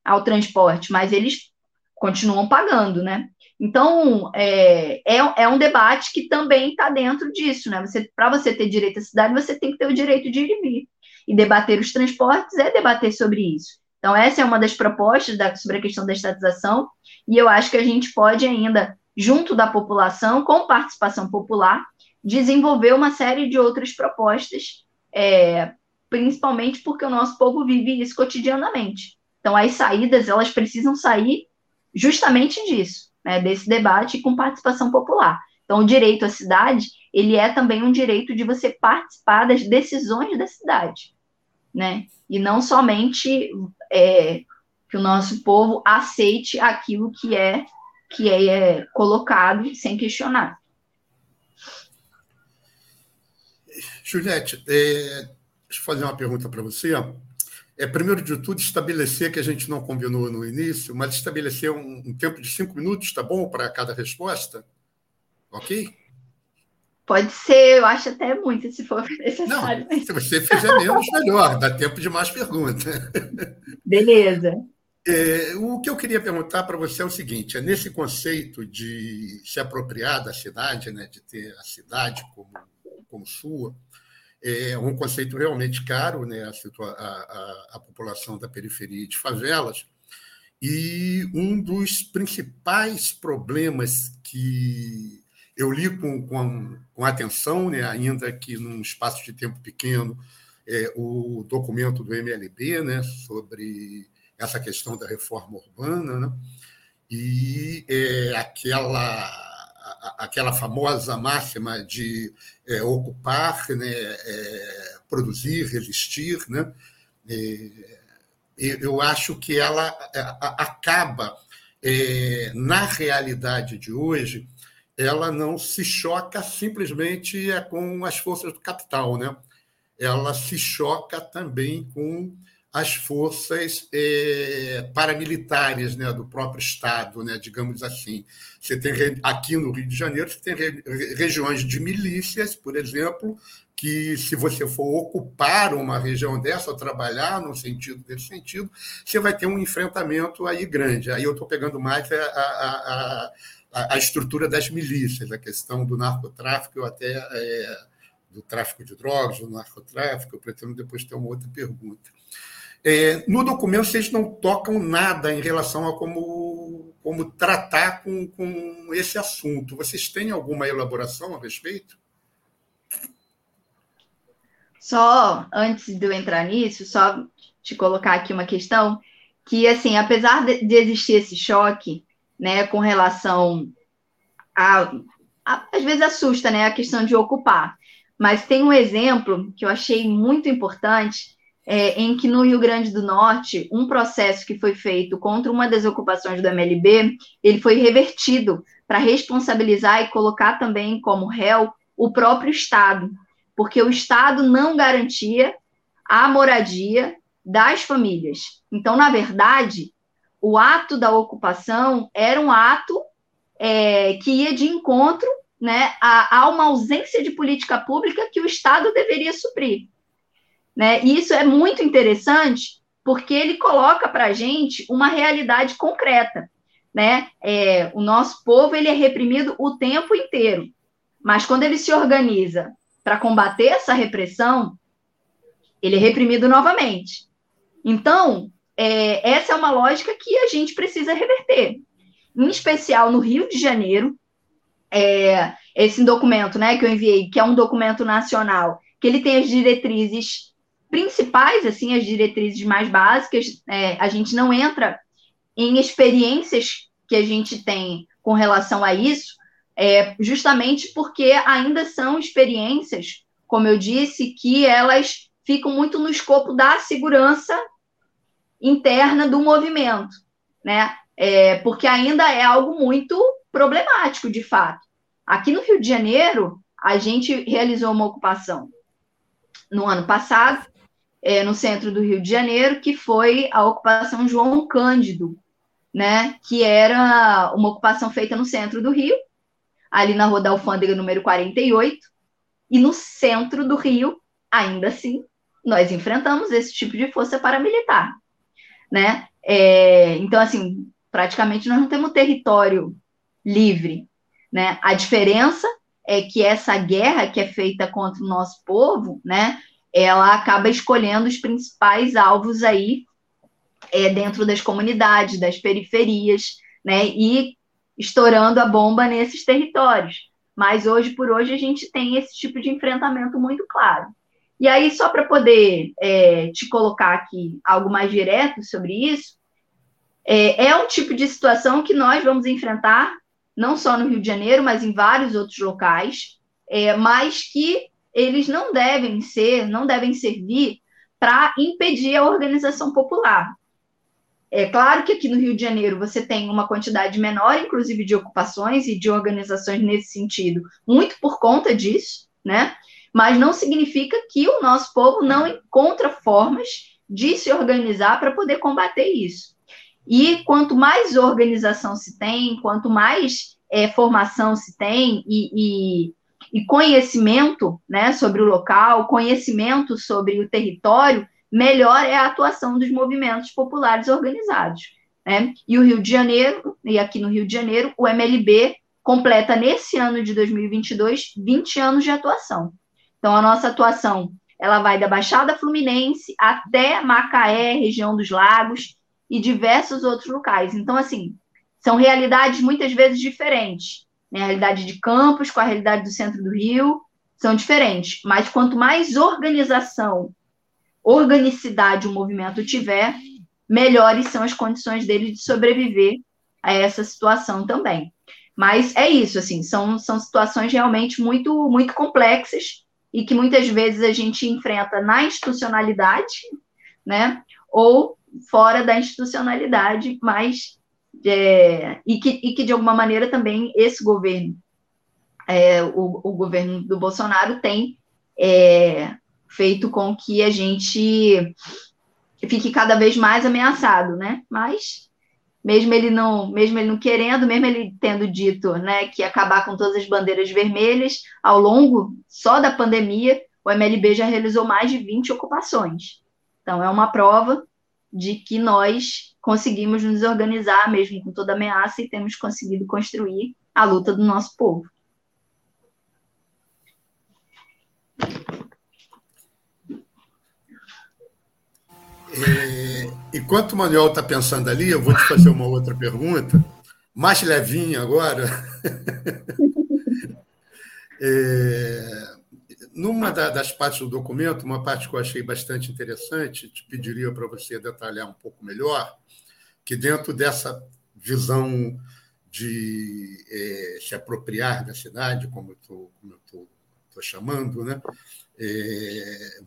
ao transporte, mas eles continuam pagando, né? Então, é, é, é um debate que também está dentro disso, né? Para você ter direito à cidade, você tem que ter o direito de ir e vir. E debater os transportes é debater sobre isso. Então, essa é uma das propostas da, sobre a questão da estatização, e eu acho que a gente pode ainda, junto da população, com participação popular, desenvolver uma série de outras propostas, é, principalmente porque o nosso povo vive isso cotidianamente. Então, as saídas, elas precisam sair justamente disso, né, desse debate com participação popular. Então, o direito à cidade, ele é também um direito de você participar das decisões da cidade, né? E não somente é, que o nosso povo aceite aquilo que é, que é, é colocado sem questionar. Juliette, é, deixa eu fazer uma pergunta para você. É, primeiro de tudo, estabelecer, que a gente não combinou no início, mas estabelecer um, um tempo de cinco minutos, tá bom, para cada resposta? Ok? Pode ser, eu acho até muito, se for necessário. Não, se você fizer menos, melhor, dá tempo de mais perguntas. Beleza. É, o que eu queria perguntar para você é o seguinte, é nesse conceito de se apropriar da cidade, né, de ter a cidade como... como sua, é um conceito realmente caro, né, a, a, a população da periferia e de favelas, e um dos principais problemas que eu li com, com, com atenção, né, ainda que num espaço de tempo pequeno, é o documento do M L B, né, sobre essa questão da reforma urbana, né, e é, aquela... aquela famosa máxima de é, ocupar, né, é, produzir, resistir, né? É, eu acho que ela acaba, é, na realidade de hoje, ela não se choca simplesmente com as forças do capital, né? Ela se choca também com as forças é, paramilitares, né, do próprio Estado, né, digamos assim. Você tem, aqui no Rio de Janeiro, você tem re, regiões de milícias, por exemplo, que, se você for ocupar uma região dessa, ou trabalhar no sentido desse sentido, você vai ter um enfrentamento aí grande. Aí eu estou pegando mais a, a, a, a estrutura das milícias, a questão do narcotráfico, eu até... É, do tráfico de drogas, do narcotráfico, eu pretendo depois ter uma outra pergunta. É, no documento, vocês não tocam nada em relação a como, como tratar com, com esse assunto. Vocês têm alguma elaboração a respeito? Só, antes de eu entrar nisso, só te colocar aqui uma questão, que, assim, apesar de existir esse choque, né, com relação a, a... Às vezes assusta, né, a questão de ocupar. Mas tem um exemplo que eu achei muito importante, é, em que no Rio Grande do Norte, um processo que foi feito contra uma das ocupações do M L B, ele foi revertido para responsabilizar e colocar também como réu o próprio Estado, porque o Estado não garantia a moradia das famílias. Então, na verdade, o ato da ocupação era um ato é, que ia de encontro, né, a, a uma ausência de política pública que o Estado deveria suprir. Né? E isso é muito interessante, porque ele coloca para a gente uma realidade concreta. Né? É, o nosso povo, ele é reprimido o tempo inteiro, mas quando ele se organiza para combater essa repressão, ele é reprimido novamente. Então, é, essa é uma lógica que a gente precisa reverter. Em especial no Rio de Janeiro, É, esse documento, né, que eu enviei, que é um documento nacional, que ele tem as diretrizes principais, assim, as diretrizes mais básicas. É, a gente não entra em experiências que a gente tem com relação a isso, é, justamente porque ainda são experiências, como eu disse, que elas ficam muito no escopo da segurança interna do movimento, né? É, porque ainda é algo muito problemático, de fato. Aqui no Rio de Janeiro, a gente realizou uma ocupação no ano passado, é, no centro do Rio de Janeiro, que foi a ocupação João Cândido, né? Que era uma ocupação feita no centro do Rio, ali na Rua da Alfândega, número quarenta e oito, e no centro do Rio, ainda assim, nós enfrentamos esse tipo de força paramilitar, né? É, então, assim, praticamente nós não temos território livre, né? A diferença é que essa guerra que é feita contra o nosso povo, né, ela acaba escolhendo os principais alvos aí, é, dentro das comunidades, das periferias, né, e estourando a bomba nesses territórios. Mas hoje por hoje a gente tem esse tipo de enfrentamento muito claro. E aí, só para poder é, te colocar aqui algo mais direto sobre isso, é, é um tipo de situação que nós vamos enfrentar, não só no Rio de Janeiro, mas em vários outros locais, é, mas que eles não devem ser, não devem servir para impedir a organização popular. É claro que aqui no Rio de Janeiro você tem uma quantidade menor, inclusive, de ocupações e de organizações nesse sentido, muito por conta disso, né? Mas não significa que o nosso povo não encontra formas de se organizar para poder combater isso. E quanto mais organização se tem, quanto mais é, formação se tem e, e, e conhecimento, né, sobre o local, conhecimento sobre o território, melhor é a atuação dos movimentos populares organizados, né? E o Rio de Janeiro, e aqui no Rio de Janeiro, o M L B completa nesse ano de dois mil e vinte e dois vinte anos de atuação. Então, a nossa atuação, ela vai da Baixada Fluminense até Macaé, região dos Lagos e diversos outros locais. Então, assim, são realidades muitas vezes diferentes, né? A realidade de Campos com a realidade do centro do Rio são diferentes, mas quanto mais organização, organicidade o movimento tiver, melhores são as condições dele de sobreviver a essa situação também. Mas é isso, assim, são, são situações realmente muito, muito complexas e que muitas vezes a gente enfrenta na institucionalidade, né, ou fora da institucionalidade, mas é, e, que, e que de alguma maneira também esse governo, é, o, o governo do Bolsonaro tem é, feito com que a gente fique cada vez mais ameaçado, né? Mas mesmo ele não, mesmo ele não querendo, mesmo ele tendo dito, né, que acabar com todas as bandeiras vermelhas, ao longo só da pandemia, o M L B já realizou mais de vinte ocupações. Então, é uma prova de que nós conseguimos nos organizar, mesmo com toda ameaça, e temos conseguido construir a luta do nosso povo. É, enquanto o Manuel está pensando ali, eu vou te fazer uma outra pergunta, mais levinha agora. É, numa da, das partes do documento, uma parte que eu achei bastante interessante, te pediria para você detalhar um pouco melhor, que dentro dessa visão de é, se apropriar da cidade, como eu estou chamando, né?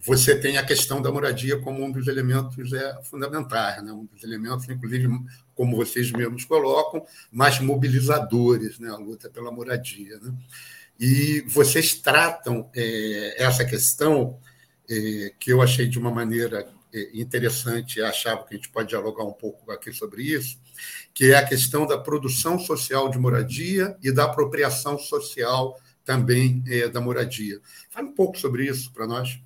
Você tem a questão da moradia como um dos elementos é, fundamentais, né? Um dos elementos, inclusive, como vocês mesmos colocam, mais mobilizadores, né? A luta pela moradia, né? E vocês tratam é, essa questão, é, que eu achei de uma maneira interessante, e achava que a gente pode dialogar um pouco aqui sobre isso, que é a questão da produção social de moradia e da apropriação social também é, da moradia. Fala um pouco sobre isso para nós.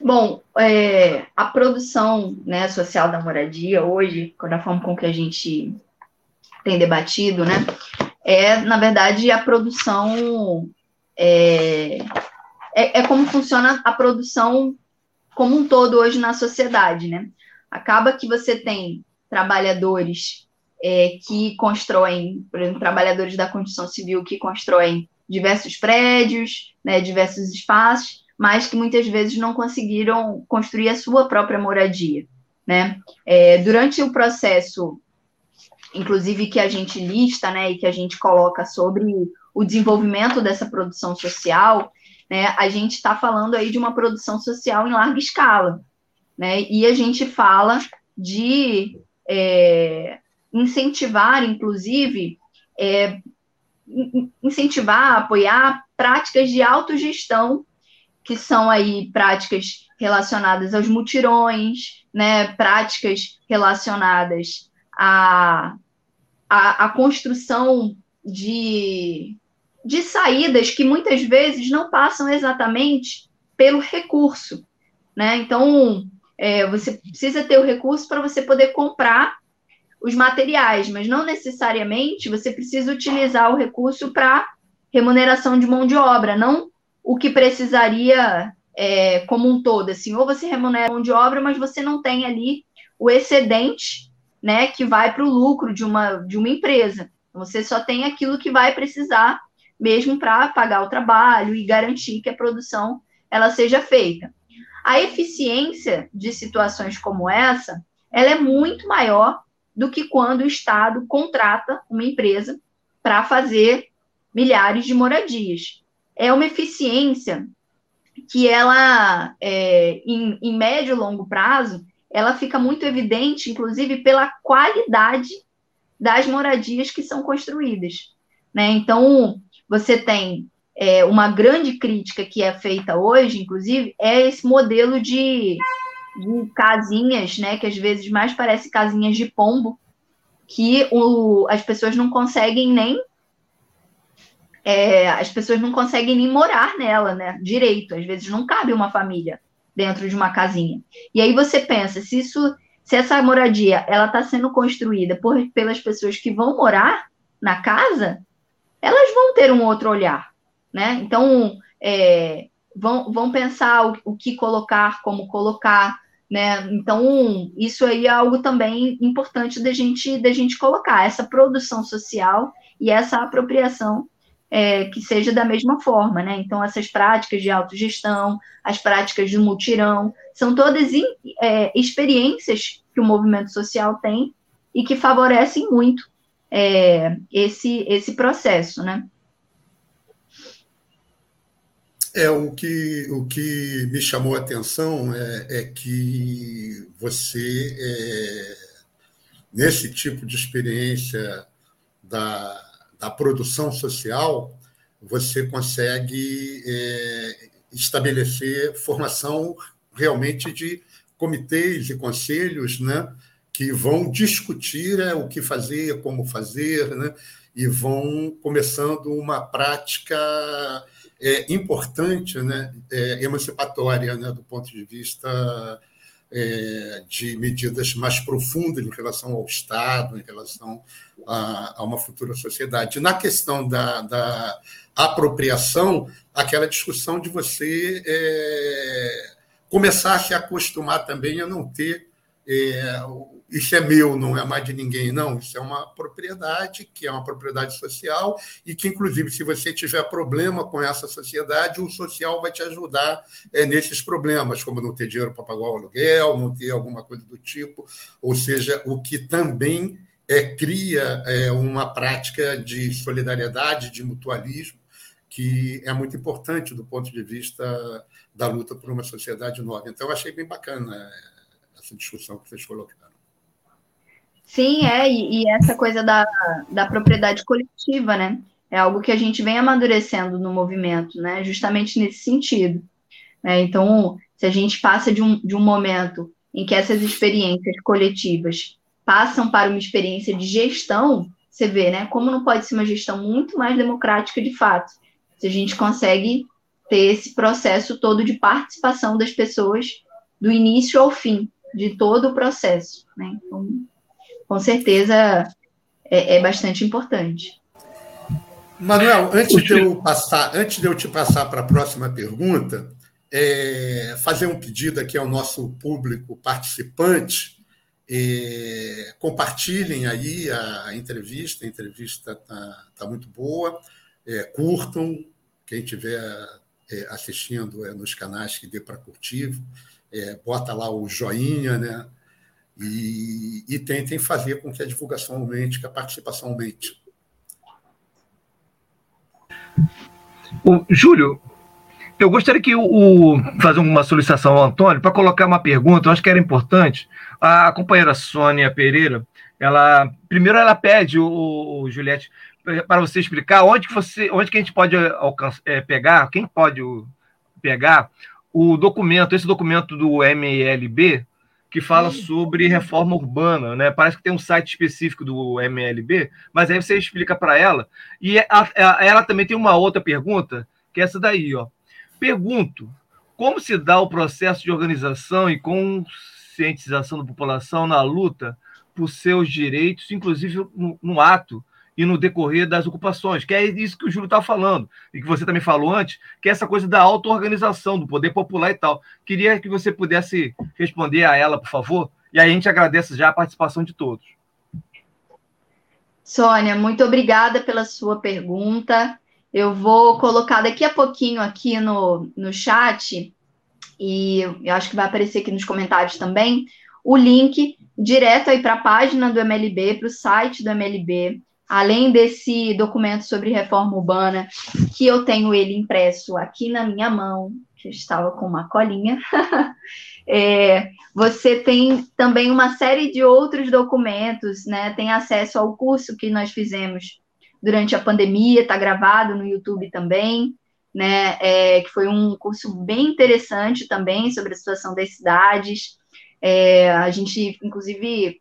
Bom, é, a produção, né, social da moradia hoje, da forma com que a gente tem debatido, né, é, na verdade, a produção... É, é, é como funciona a produção como um todo hoje na sociedade, né? Acaba que você tem trabalhadores... É, que constroem, por exemplo, trabalhadores da construção civil que constroem diversos prédios, né, diversos espaços, mas que muitas vezes não conseguiram construir a sua própria moradia, né? É, durante o processo, inclusive, que a gente lista, né, e que a gente coloca sobre o desenvolvimento dessa produção social, né, a gente está falando aí de uma produção social em larga escala, né? E a gente fala de é, incentivar, inclusive, é, incentivar, apoiar práticas de autogestão, que são aí práticas relacionadas aos mutirões, né, práticas relacionadas à, à, à construção de, de saídas que muitas vezes não passam exatamente pelo recurso, né? Então, é, você precisa ter o recurso para você poder comprar os materiais, mas não necessariamente você precisa utilizar o recurso para remuneração de mão de obra, não o que precisaria é, como um todo, assim, ou você remunera mão de obra, mas você não tem ali o excedente, né, que vai para o lucro de uma, de uma empresa. Você só tem aquilo que vai precisar mesmo para pagar o trabalho e garantir que a produção ela seja feita. A eficiência de situações como essa, ela é muito maior do que quando o Estado contrata uma empresa para fazer milhares de moradias. É uma eficiência que ela, é, em, em médio e longo prazo, ela fica muito evidente, inclusive, pela qualidade das moradias que são construídas, né? Então, você tem é, uma grande crítica que é feita hoje, inclusive, é esse modelo de... de casinhas, né, que às vezes mais parece casinhas de pombo, que o, as pessoas não conseguem nem é, as pessoas não conseguem nem morar nela, né, direito. Às vezes não cabe uma família dentro de uma casinha. E aí você pensa, se isso, se essa moradia ela está sendo construída por, pelas pessoas que vão morar na casa, elas vão ter um outro olhar, né? Então, é, vão, vão pensar o, o que colocar, como colocar, né? Então, isso aí é algo também importante da gente, da gente colocar, essa produção social e essa apropriação é, que seja da mesma forma, né? Então, essas práticas de autogestão, as práticas do mutirão, são todas in, é, experiências que o movimento social tem e que favorecem muito é, esse, esse processo, né? É, o que, o que me chamou a atenção é, é que você, é, nesse tipo de experiência da, da produção social, você consegue é, estabelecer formação realmente de comitês e conselhos, né, que vão discutir é, o que fazer, como fazer, né, e vão começando uma prática... é importante, né, é emancipatória, né, do ponto de vista é, de medidas mais profundas em relação ao Estado, em relação a, a uma futura sociedade. Na questão da, da apropriação, aquela discussão de você é, começar a se acostumar também a não ter é, isso é meu, não é mais de ninguém, não. Isso é uma propriedade, que é uma propriedade social e que, inclusive, se você tiver problema com essa sociedade, o social vai te ajudar é, nesses problemas, como não ter dinheiro para pagar o aluguel, não ter alguma coisa do tipo, ou seja, o que também é, cria é, uma prática de solidariedade, de mutualismo, que é muito importante do ponto de vista da luta por uma sociedade nova. Então, eu achei bem bacana essa discussão que vocês colocaram. Sim, é, e, e essa coisa da, da propriedade coletiva, né? É algo que a gente vem amadurecendo no movimento, né? Justamente nesse sentido. Né? Então, se a gente passa de um, de um momento em que essas experiências coletivas passam para uma experiência de gestão, você vê, né? Como não pode ser uma gestão muito mais democrática de fato, se a gente consegue ter esse processo todo de participação das pessoas do início ao fim, de todo o processo, né? Então, com certeza, é, é bastante importante. Manuel, antes de eu, passar, antes de eu te passar para a próxima pergunta, é, fazer um pedido aqui ao nosso público participante. É, compartilhem aí a entrevista, a entrevista está tá muito boa. É, curtam, quem tiver é, assistindo é, nos canais que dê para curtir, é, bota lá o joinha, né? E, e tentem fazer com que a divulgação aumente, que a participação aumente. O Júlio, eu gostaria que o, o fazer uma solicitação ao Antônio para colocar uma pergunta, eu acho que era importante. A companheira Sônia Pereira, ela primeiro ela pede, o, o Juliette, para você explicar onde que, você, onde que a gente pode alcançar, é, pegar, quem pode pegar o documento, esse documento do M L B, que fala sobre reforma urbana, né? Parece que tem um site específico do M L B, mas aí você explica para ela. E a, a, ela também tem uma outra pergunta, que é essa daí, ó. Pergunto, como se dá o processo de organização e conscientização da população na luta por seus direitos, inclusive no, no ato e no decorrer das ocupações? Que é isso que o Júlio estava falando, e que você também falou antes, que é essa coisa da auto-organização, do poder popular e tal. Queria que você pudesse responder a ela, por favor, e aí a gente agradece já a participação de todos. Sônia, muito obrigada pela sua pergunta. Eu vou colocar daqui a pouquinho aqui no, no chat, e eu acho que vai aparecer aqui nos comentários também, o link direto aí para a página do M L B, para o site do M L B, além desse documento sobre reforma urbana, que eu tenho ele impresso aqui na minha mão, que eu estava com uma colinha. É, você tem também uma série de outros documentos, né? Tem acesso ao curso que nós fizemos durante a pandemia, está gravado no YouTube também, né? É, que foi um curso bem interessante também sobre a situação das cidades. É, a gente, inclusive,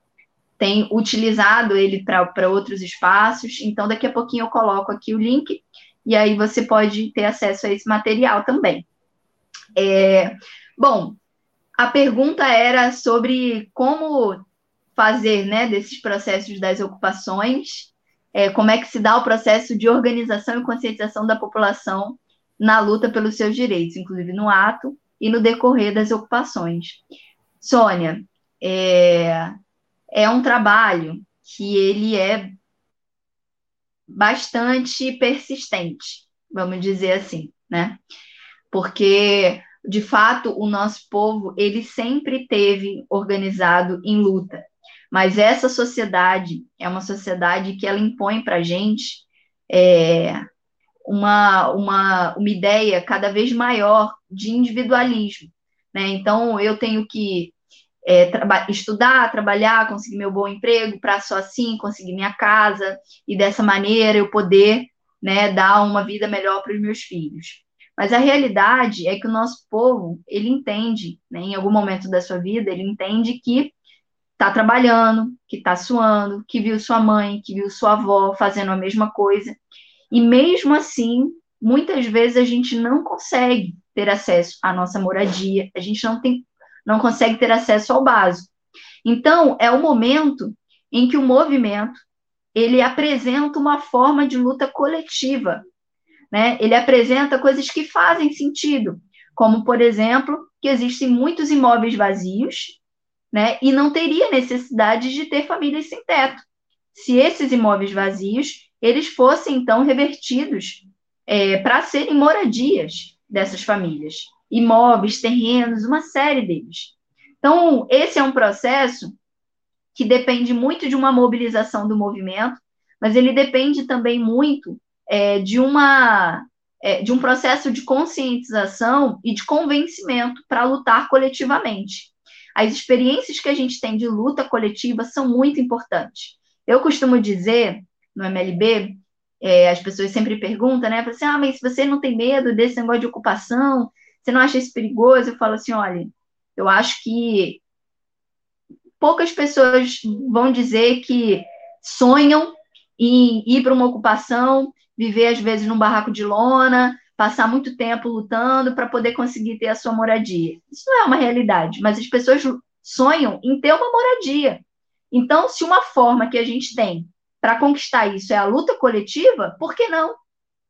tem utilizado ele para outros espaços, então daqui a pouquinho eu coloco aqui o link, e aí você pode ter acesso a esse material também. É, bom, a pergunta era sobre como fazer, né, desses processos das ocupações, é, como é que se dá o processo de organização e conscientização da população na luta pelos seus direitos, inclusive no ato e no decorrer das ocupações. Sônia, é... é um trabalho que ele é bastante persistente, vamos dizer assim, né? Porque, de fato, o nosso povo, ele sempre teve organizado em luta. Mas essa sociedade é uma sociedade que ela impõe para a gente é, uma, uma, uma ideia cada vez maior de individualismo, né? Então, eu tenho que É, traba- estudar, trabalhar, conseguir meu bom emprego, para só assim conseguir minha casa, e dessa maneira eu poder, né, dar uma vida melhor para os meus filhos. Mas a realidade é que o nosso povo, ele entende, né, em algum momento da sua vida, ele entende que está trabalhando, que está suando, que viu sua mãe, que viu sua avó fazendo a mesma coisa, e mesmo assim, muitas vezes a gente não consegue ter acesso à nossa moradia, a gente não tem não consegue ter acesso ao básico. Então, é o momento em que o movimento, ele apresenta uma forma de luta coletiva, né? Ele apresenta coisas que fazem sentido, como, por exemplo, que existem muitos imóveis vazios, né? E não teria necessidade de ter famílias sem teto, se esses imóveis vazios, eles fossem, então, revertidos é, para serem moradias dessas famílias. Imóveis, terrenos, uma série deles. Então, esse é um processo que depende muito de uma mobilização do movimento, mas ele depende também muito é, de, uma, é, de um processo de conscientização e de convencimento para lutar coletivamente. As experiências que a gente tem de luta coletiva são muito importantes. Eu costumo dizer, no M L B, é, as pessoas sempre perguntam, né, assim, ah, mas você não tem medo desse negócio de ocupação? Você não acha isso perigoso? Eu falo assim, olha, eu acho que poucas pessoas vão dizer que sonham em ir para uma ocupação, viver às vezes num barraco de lona, passar muito tempo lutando para poder conseguir ter a sua moradia. Isso não é uma realidade, mas as pessoas sonham em ter uma moradia. Então, se uma forma que a gente tem para conquistar isso é a luta coletiva, por que não?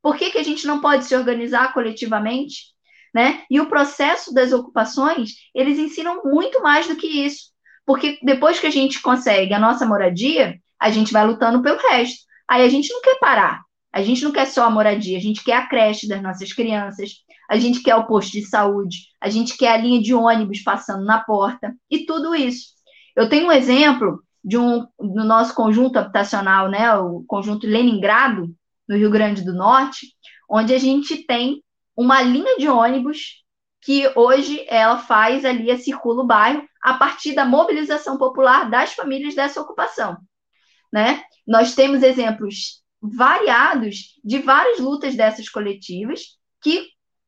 Por que que a gente não pode se organizar coletivamente? Né? E o processo das ocupações, eles ensinam muito mais do que isso, porque depois que a gente consegue a nossa moradia, a gente vai lutando pelo resto. Aí a gente não quer parar, a gente não quer só a moradia, a gente quer a creche das nossas crianças, a gente quer o posto de saúde, a gente quer a linha de ônibus passando na porta, e tudo isso. Eu tenho um exemplo de um, do nosso conjunto habitacional, né, o conjunto Leningrado, no Rio Grande do Norte, onde a gente tem uma linha de ônibus que hoje ela faz ali, a circula o bairro, a partir da mobilização popular das famílias dessa ocupação, né? Nós temos exemplos variados de várias lutas dessas coletivas que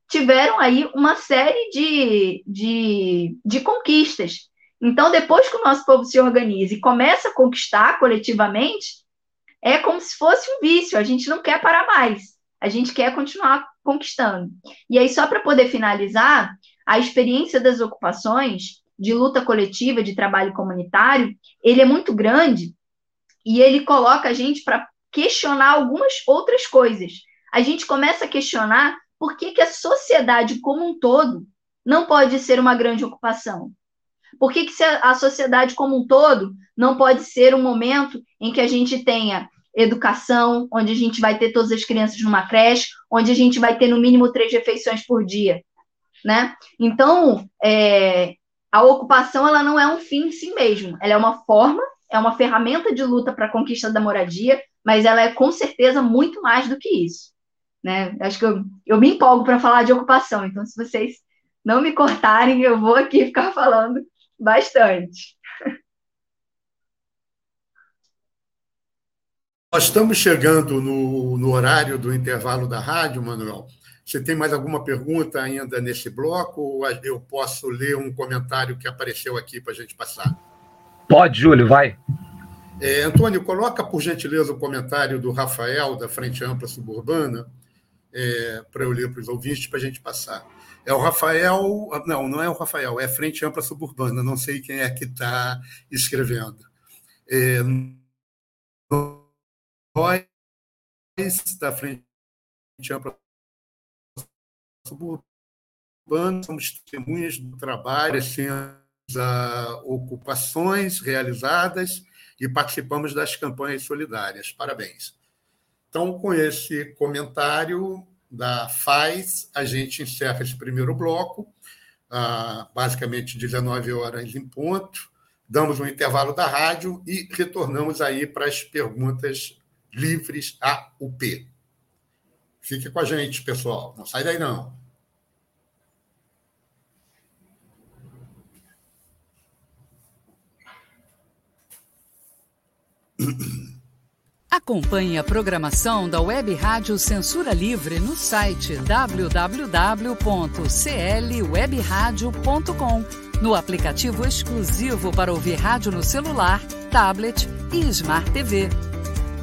tiveram aí uma série de, de, de conquistas. Então, depois que o nosso povo se organiza e começa a conquistar coletivamente, é como se fosse um vício, a gente não quer parar mais, a gente quer continuar conquistando. E aí, só para poder finalizar, a experiência das ocupações, de luta coletiva, de trabalho comunitário, ele é muito grande e ele coloca a gente para questionar algumas outras coisas. A gente começa a questionar por que que a sociedade como um todo não pode ser uma grande ocupação. Por que que a sociedade como um todo não pode ser um momento em que a gente tenha educação, onde a gente vai ter todas as crianças numa creche, onde a gente vai ter no mínimo três refeições por dia, né? Então, é, a ocupação ela não é um fim em si mesmo, ela é uma forma, é uma ferramenta de luta para a conquista da moradia, mas ela é com certeza muito mais do que isso, né? Acho que eu, eu me empolgo para falar de ocupação, então se vocês não me cortarem, eu vou aqui ficar falando bastante. Nós estamos chegando no, no horário do intervalo da rádio, Manuel. Você tem mais alguma pergunta ainda nesse bloco? Ou eu posso ler um comentário que apareceu aqui para a gente passar? Pode, Júlio, vai. É, Antônio, coloca, por gentileza, o comentário do Rafael, da Frente Ampla Suburbana, é, para eu ler para os ouvintes, para a gente passar. É o Rafael... Não, não é o Rafael, é Frente Ampla Suburbana. Não sei quem é que está escrevendo. É, nós, da Frente Ampla Suburbana, somos testemunhas do trabalho, assim, a ocupações realizadas e participamos das campanhas solidárias. Parabéns. Então, com esse comentário da F A I S, a gente encerra esse primeiro bloco, basicamente dezenove horas em ponto, damos um intervalo da rádio e retornamos aí para as perguntas livres a U P. Fique com a gente, pessoal. Não sai daí, não. Acompanhe a programação da Web Rádio Censura Livre no site w w w ponto c l web rádio ponto com, no aplicativo exclusivo para ouvir rádio no celular, tablet e Smart T V.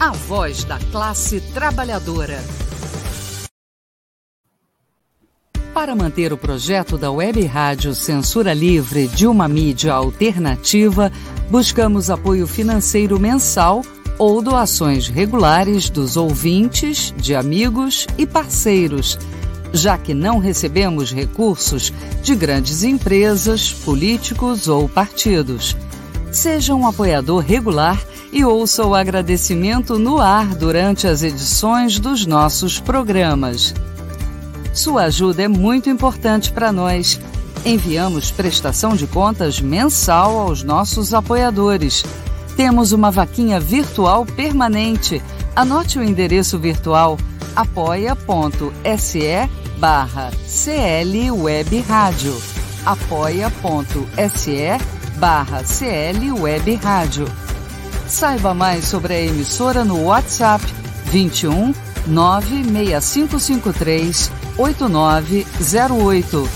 a voz da classe trabalhadora. Para manter o projeto da Web Rádio Censura Livre de uma mídia alternativa, buscamos apoio financeiro mensal ou doações regulares dos ouvintes, de amigos e parceiros, já que não recebemos recursos de grandes empresas, políticos ou partidos. Seja um apoiador regular e ouça o agradecimento no ar durante as edições dos nossos programas. Sua ajuda é muito importante para nós. Enviamos prestação de contas mensal aos nossos apoiadores. Temos uma vaquinha virtual permanente. Anote o endereço virtual apoia ponto s e barra c l web rádio. apoia ponto s e barra c l web rádio. Saiba mais sobre a emissora no WhatsApp vinte e um nove seis cinco cinco três oito nove zero oito.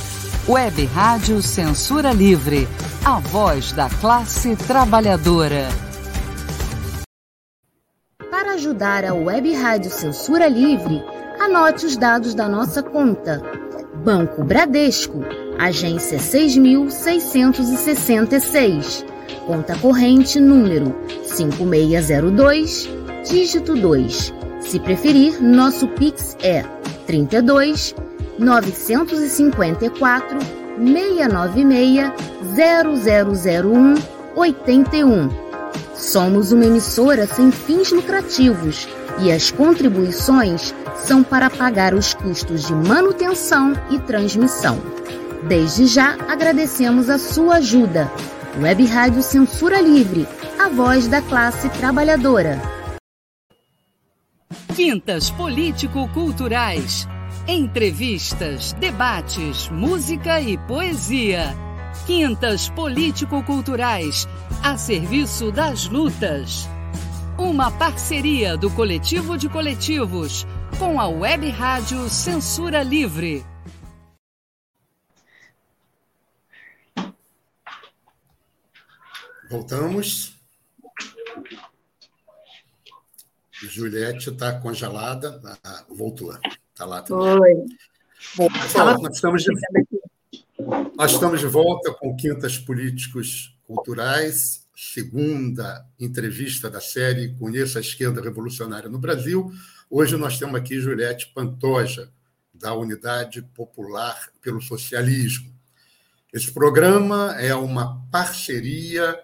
Web Rádio Censura Livre, a voz da classe trabalhadora. Para ajudar a Web Rádio Censura Livre, anote os dados da nossa conta. Banco Bradesco, agência seis mil seiscentos e sessenta e seis, conta corrente número cinco seis zero dois, dígito dois. Se preferir, nosso Pix é trinta e dois, novecentos e cinquenta e quatro, seiscentos e noventa e seis, zero zero zero um, oitenta e um. Somos uma emissora sem fins lucrativos e as contribuições são para pagar os custos de manutenção e transmissão. Desde já agradecemos a sua ajuda. Web Rádio Censura Livre, a voz da classe trabalhadora. Quintas político-culturais. Entrevistas, debates, música e poesia. Quintas político-culturais, a serviço das lutas. Uma parceria do Coletivo de Coletivos com a Web Rádio Censura Livre. Voltamos. Juliette está congelada. Ah, voltou. Está lá também. Oi. Bom, pessoal, nós, estamos de... nós estamos de volta com Quintas Políticos Culturais, segunda entrevista da série Conheça a Esquerda Revolucionária no Brasil. Hoje nós temos aqui Juliette Pantoja, da Unidade Popular pelo Socialismo. Esse programa é uma parceria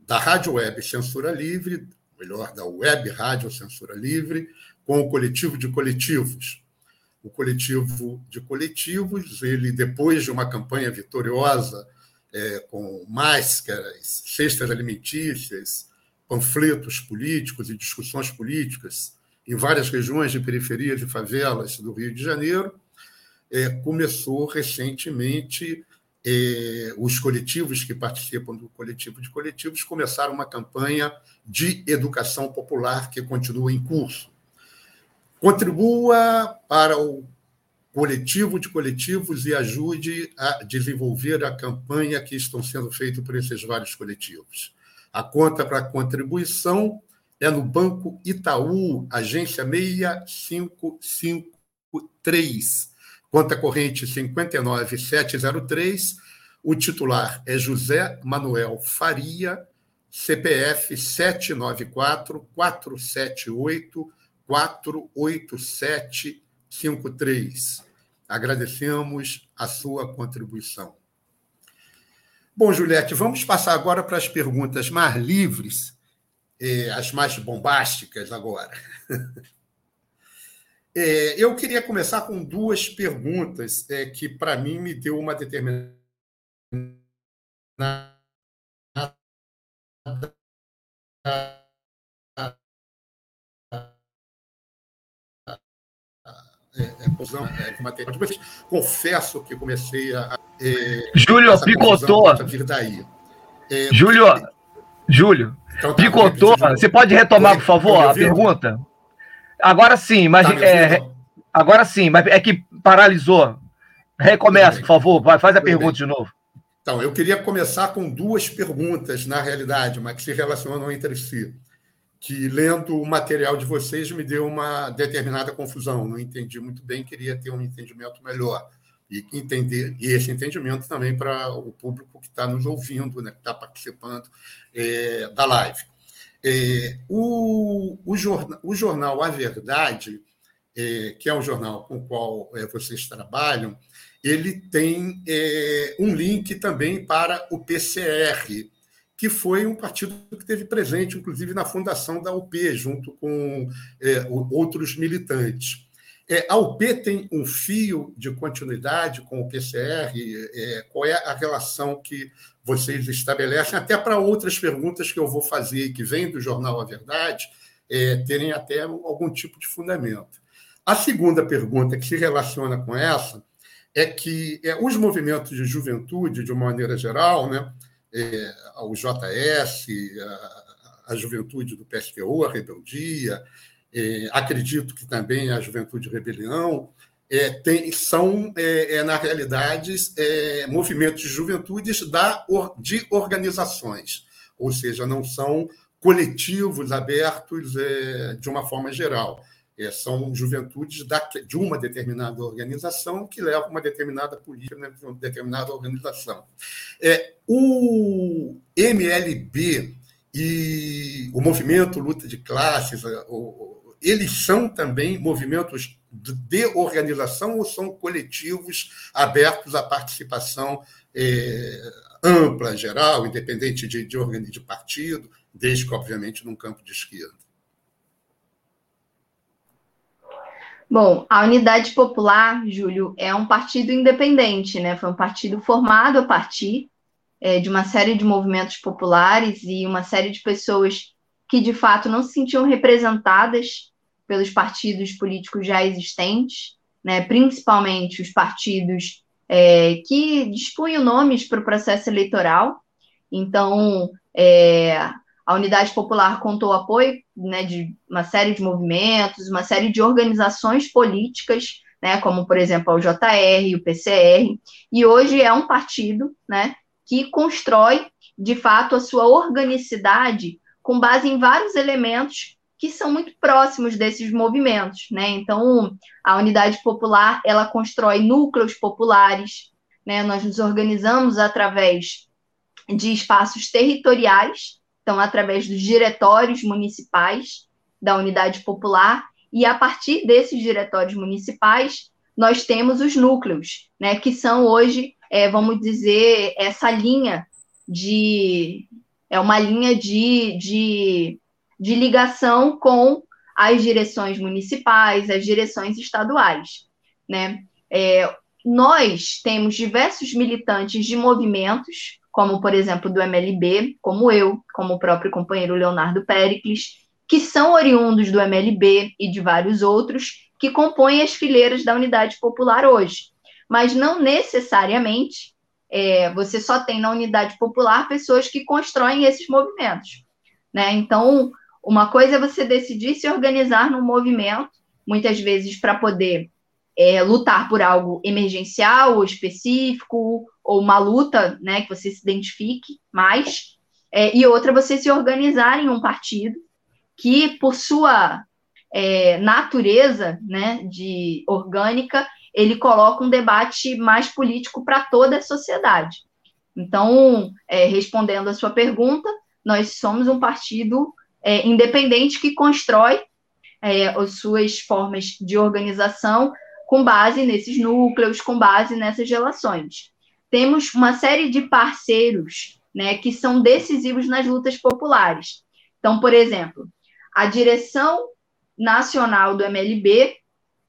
da Rádio Web Censura Livre, melhor, da Web Rádio Censura Livre, com o Coletivo de Coletivos. O Coletivo de Coletivos, ele, depois de uma campanha vitoriosa é, com máscaras, cestas alimentícias, panfletos políticos e discussões políticas em várias regiões de periferias e favelas do Rio de Janeiro, é, começou recentemente... os coletivos que participam do Coletivo de Coletivos começaram uma campanha de educação popular que continua em curso. Contribua para o Coletivo de Coletivos e ajude a desenvolver a campanha que estão sendo feitas por esses vários coletivos. A conta para contribuição é no Banco Itaú, agência seis cinco cinco três. Conta corrente cinquenta e nove mil setecentos e três, o titular é José Manuel Faria, C P F sete nove quatro, quatro sete oito, quatro oito sete cinco três. Agradecemos a sua contribuição. Bom, Juliette, vamos passar agora para as perguntas mais livres, as mais bombásticas agora. Eu queria começar com duas perguntas que, para mim, me deu uma determinada confesso que comecei a... Júlio, picotou. É, Júlio, porque... Júlio, então, tá, picotou. Você pode retomar, por favor, a pergunta? Agora sim, mas tá, é, agora sim, mas é que paralisou. Recomeça, por favor, faz a pergunta de novo. Então, eu queria começar com duas perguntas, na realidade, mas que se relacionam entre si, que, lendo o material de vocês, me deu uma determinada confusão. Não entendi muito bem, queria ter um entendimento melhor. E, entender, e esse entendimento também para o público que está nos ouvindo, né, que está participando é, da live. É, o, o, jornal, o jornal A Verdade, é, que é um jornal com o qual é, vocês trabalham, ele tem é, um link também para o P C R, que foi um partido que esteve presente, inclusive, na fundação da U P, junto com é, outros militantes. É, a U P tem um fio de continuidade com o P C R? É, qual é a relação que vocês estabelecem, até para outras perguntas que eu vou fazer e que vêm do jornal A Verdade, é, terem até algum tipo de fundamento. A segunda pergunta, que se relaciona com essa, é que é, os movimentos de juventude, de uma maneira geral, né, é, o J S, a, a juventude do P S T U, a Rebeldia, é, acredito que também a Juventude Rebelião, É, tem, são, é, é, na realidade, é, movimentos de juventudes da, de organizações, ou seja, não são coletivos abertos é, de uma forma geral. São juventudes de uma determinada organização que levam uma determinada política, né, de uma determinada organização. É, o M L B e o Movimento Luta de Classes, eles são também movimentos de organização ou são coletivos abertos à participação é, ampla, geral, independente de, de, de partido, desde que, obviamente, num campo de esquerda? Bom, a Unidade Popular, Júlio, é um partido independente, né? Foi um partido formado a partir é, de uma série de movimentos populares e uma série de pessoas que, de fato, não se sentiam representadas pelos partidos políticos já existentes, né? Principalmente os partidos é, que dispunham nomes para o processo eleitoral. Então, é, a Unidade Popular contou apoio, né, de uma série de movimentos, uma série de organizações políticas, né, como, por exemplo, o J R, o P C R, e hoje é um partido, né, que constrói, de fato, a sua organicidade com base em vários elementos que são muito próximos desses movimentos, né? Então, a Unidade Popular, ela constrói núcleos populares, né? Nós nos organizamos através de espaços territoriais, então, através dos diretórios municipais da Unidade Popular, e a partir desses diretórios municipais, nós temos os núcleos, né, que são hoje, é, vamos dizer, essa linha de... é uma linha de, de, de ligação com as direções municipais, as direções estaduais, né? É, nós temos diversos militantes de movimentos, como, por exemplo, do M L B, como eu, como o próprio companheiro Leonardo Péricles, que são oriundos do M L B e de vários outros, que compõem as fileiras da Unidade Popular hoje. Mas não necessariamente é, você só tem na Unidade Popular pessoas que constroem esses movimentos, né? Então, uma coisa é você decidir se organizar num movimento, muitas vezes para poder é, lutar por algo emergencial ou específico, ou uma luta, né, que você se identifique mais, é, e outra você se organizar em um partido que, por sua é, natureza, né, de orgânica, ele coloca um debate mais político para toda a sociedade. Então, é, respondendo a sua pergunta, nós somos um partido é, independente que constrói é, as suas formas de organização com base nesses núcleos, com base nessas relações. Temos uma série de parceiros, né, que são decisivos nas lutas populares. Então, por exemplo, a direção nacional do M L B,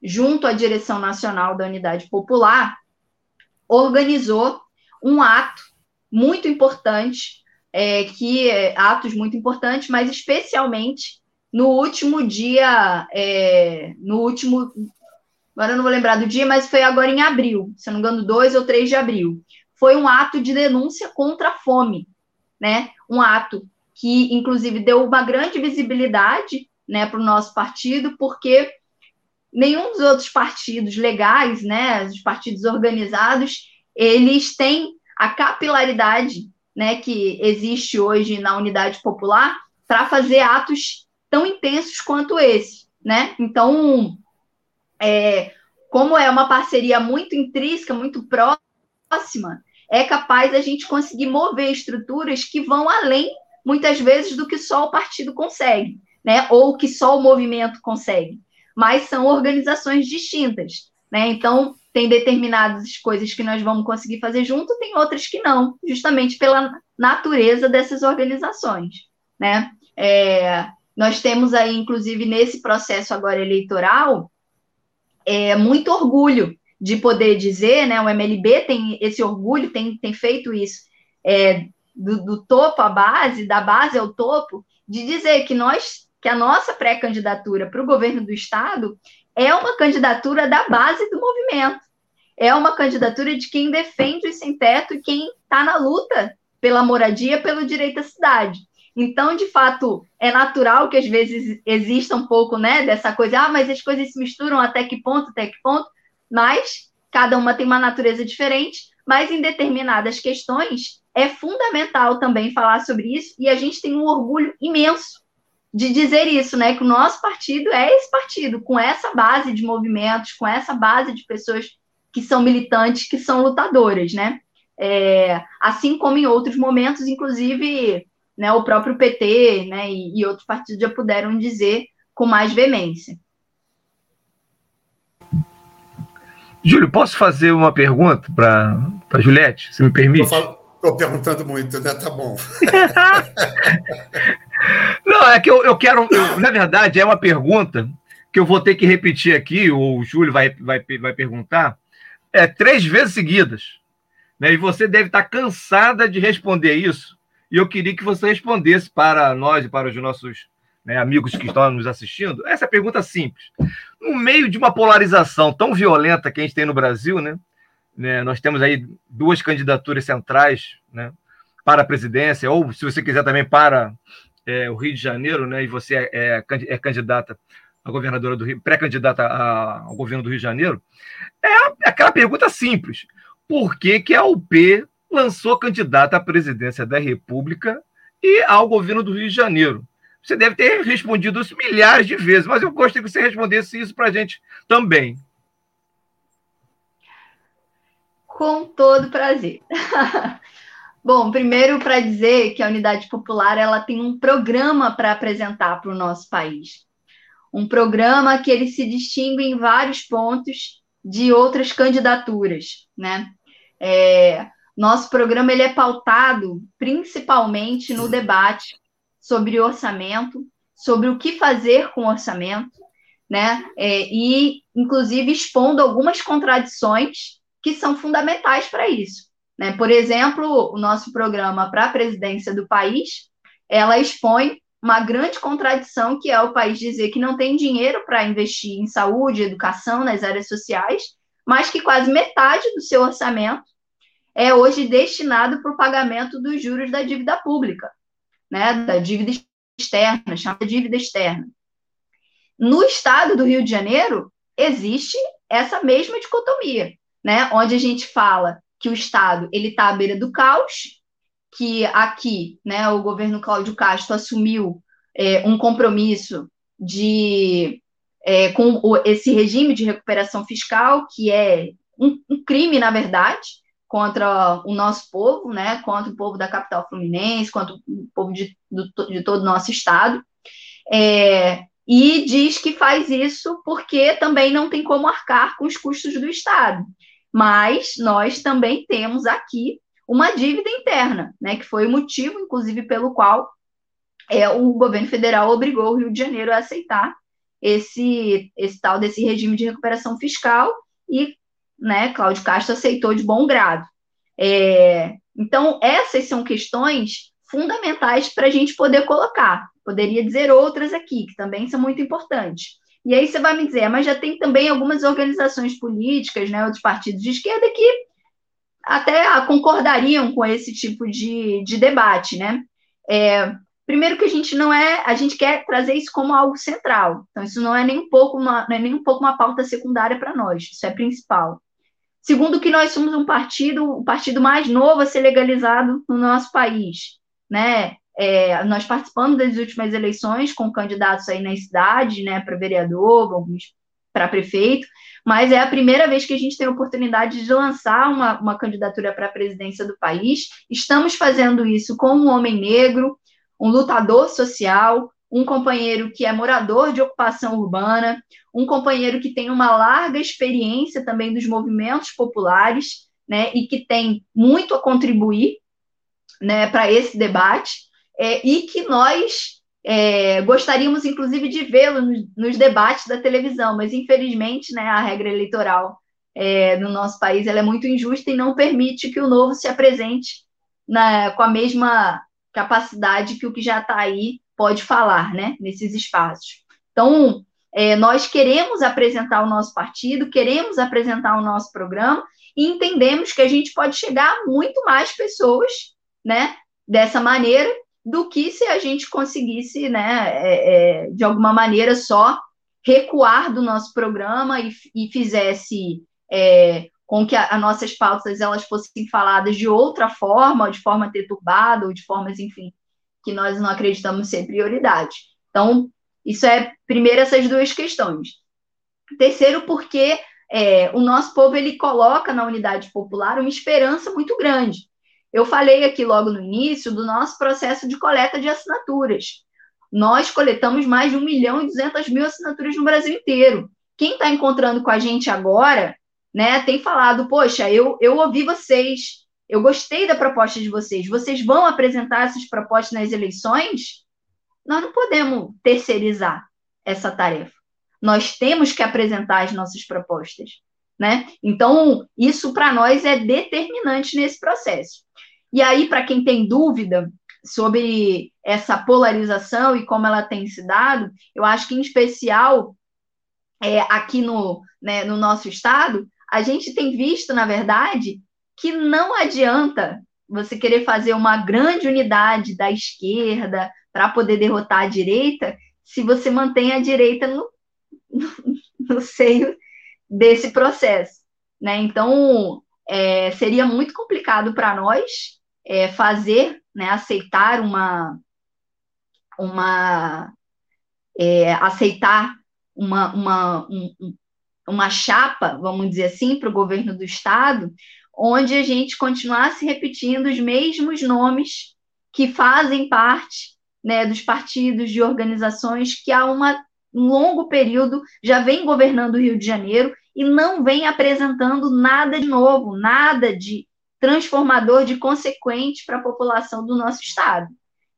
junto à direção nacional da Unidade Popular, organizou um ato muito importante, é, que, é, atos muito importantes, mas especialmente no último dia, é, no último... agora eu não vou lembrar do dia, mas foi agora em abril, se eu não me engano, dois ou três de abril. Foi um ato de denúncia contra a fome, né? Um ato que, inclusive, deu uma grande visibilidade, né, para o nosso partido, porque nenhum dos outros partidos legais, né, os partidos organizados, eles têm a capilaridade, né, que existe hoje na Unidade Popular para fazer atos tão intensos quanto esse, né? Então... É, como é uma parceria muito intrínseca, muito próxima, é capaz a gente conseguir mover estruturas que vão além, muitas vezes, do que só o partido consegue, né? Ou que só o movimento consegue, mas são organizações distintas, né? Então, tem determinadas coisas que nós vamos conseguir fazer junto, tem outras que não, justamente pela natureza dessas organizações, né? É, nós temos aí, inclusive, nesse processo agora eleitoral, é muito orgulho de poder dizer, né, o M L B tem esse orgulho, tem, tem feito isso, é, do, do topo à base, da base ao topo, de dizer que, nós, que a nossa pré-candidatura para o governo do Estado é uma candidatura da base do movimento, é uma candidatura de quem defende o sem-teto e quem está na luta pela moradia, pelo direito à cidade. Então, de fato, é natural que às vezes exista um pouco, né, dessa coisa, ah, mas as coisas se misturam, até que ponto, até que ponto, mas cada uma tem uma natureza diferente, mas em determinadas questões é fundamental também falar sobre isso, e a gente tem um orgulho imenso de dizer isso, né, que o nosso partido é esse partido, com essa base de movimentos, com essa base de pessoas que são militantes, que são lutadoras, né? É, assim como em outros momentos, inclusive, né, o próprio P T, né, e, e outros partidos já puderam dizer com mais veemência. Júlio, posso fazer uma pergunta para a Juliette, se me permite? Estou perguntando muito, né? Tá bom. Não, é que eu, eu quero... Eu, na verdade, é uma pergunta que eu vou ter que repetir aqui, ou o Júlio vai, vai, vai perguntar, é, três vezes seguidas. Né? E você deve estar cansada de responder isso. E eu queria que você respondesse para nós e para os nossos, né, amigos que estão nos assistindo. Essa pergunta simples. No meio de uma polarização tão violenta que a gente tem no Brasil, né? Né, nós temos aí duas candidaturas centrais, né, para a presidência, ou, se você quiser, também para é, o Rio de Janeiro, né, e você é, é, é candidata a governadora do Rio, pré-candidata a, ao governo do Rio de Janeiro, é aquela pergunta simples. Por que que a U P lançou candidata à presidência da República e ao governo do Rio de Janeiro? Você deve ter respondido isso milhares de vezes, mas eu gostaria que você respondesse isso para a gente também. Com todo prazer. Bom, primeiro para dizer que a Unidade Popular ela tem um programa para apresentar para o nosso país. Um programa que ele se distingue em vários pontos de outras candidaturas, né? É, nosso programa ele é pautado principalmente no debate sobre orçamento, sobre o que fazer com o orçamento, né? É, e, inclusive, expondo algumas contradições que são fundamentais para isso, né? Por exemplo, o nosso programa para a presidência do país, ela expõe uma grande contradição, que é o país dizer que não tem dinheiro para investir em saúde, educação, nas áreas sociais, mas que quase metade do seu orçamento é hoje destinado para o pagamento dos juros da dívida pública, né? Da dívida externa, chamada dívida externa. No estado do Rio de Janeiro, existe essa mesma dicotomia, né, onde a gente fala que o Estado está à beira do caos, que aqui, né, o governo Cláudio Castro assumiu é, um compromisso de, é, com esse regime de recuperação fiscal, que é um, um crime, na verdade, contra o nosso povo, né, contra o povo da capital fluminense, contra o povo de, do, de todo o nosso Estado, é, e diz que faz isso porque também não tem como arcar com os custos do Estado. Mas nós também temos aqui uma dívida interna, né, que foi o motivo, inclusive, pelo qual é, o governo federal obrigou o Rio de Janeiro a aceitar esse, esse tal desse regime de recuperação fiscal e, né, Cláudio Castro aceitou de bom grado. É, então, essas são questões fundamentais para a gente poder colocar. Poderia dizer outras aqui, que também são muito importantes. E aí você vai me dizer, mas já tem também algumas organizações políticas, né, outros partidos de esquerda que até concordariam com esse tipo de, de debate, né? É, primeiro que a gente não é, a gente quer trazer isso como algo central. Então isso não é nem um pouco uma, não é nem um pouco uma pauta secundária para nós, isso é principal. Segundo, que nós somos um partido, o partido mais novo a ser legalizado no nosso país, né? É, nós participamos das últimas eleições com candidatos aí na cidade, né, para vereador, alguns para prefeito, mas é a primeira vez que a gente tem a oportunidade de lançar uma, uma candidatura para a presidência do país. Estamos fazendo isso com um homem negro, um lutador social, um companheiro que é morador de ocupação urbana, um companheiro que tem uma larga experiência também dos movimentos populares, né, e que tem muito a contribuir, né, para esse debate. É, e que nós é, gostaríamos, inclusive, de vê-lo nos, nos debates da televisão, mas, infelizmente, né, a regra eleitoral é, no nosso país ela é muito injusta e não permite que o novo se apresente na, com a mesma capacidade que o que já está aí pode falar, né, nesses espaços. Então, é, nós queremos apresentar o nosso partido, queremos apresentar o nosso programa e entendemos que a gente pode chegar a muito mais pessoas, né, dessa maneira, do que se a gente conseguisse, né, é, é, de alguma maneira, só recuar do nosso programa e, e fizesse é, com que as nossas pautas elas fossem faladas de outra forma, ou de forma deturbada, ou de formas, enfim, que nós não acreditamos ser prioridade. Então, isso é, primeiro, essas duas questões. Terceiro, porque é, o nosso povo, ele coloca na unidade popular uma esperança muito grande. Eu falei aqui logo no início do nosso processo de coleta de assinaturas. Nós coletamos mais de um milhão e duzentas mil assinaturas no Brasil inteiro. Quem está encontrando com a gente agora, né, tem falado, poxa, eu, eu ouvi vocês, eu gostei da proposta de vocês, vocês vão apresentar essas propostas nas eleições? Nós não podemos terceirizar essa tarefa. Nós temos que apresentar as nossas propostas, né? Então, isso para nós é determinante nesse processo. E aí, para quem tem dúvida sobre essa polarização e como ela tem se dado, eu acho que, em especial, é, aqui no, né, no nosso estado, a gente tem visto, na verdade, que não adianta você querer fazer uma grande unidade da esquerda para poder derrotar a direita se você mantém a direita no, no, no seio desse processo, né? Então, é, seria muito complicado para nós é, fazer, né, aceitar uma, uma é, aceitar uma, uma, um, uma chapa, vamos dizer assim, para o governo do estado, onde a gente continuasse repetindo os mesmos nomes que fazem parte, né, dos partidos, de organizações que há uma um longo período já vem governando o Rio de Janeiro e não vem apresentando nada de novo, nada de transformador, de consequente para a população do nosso estado.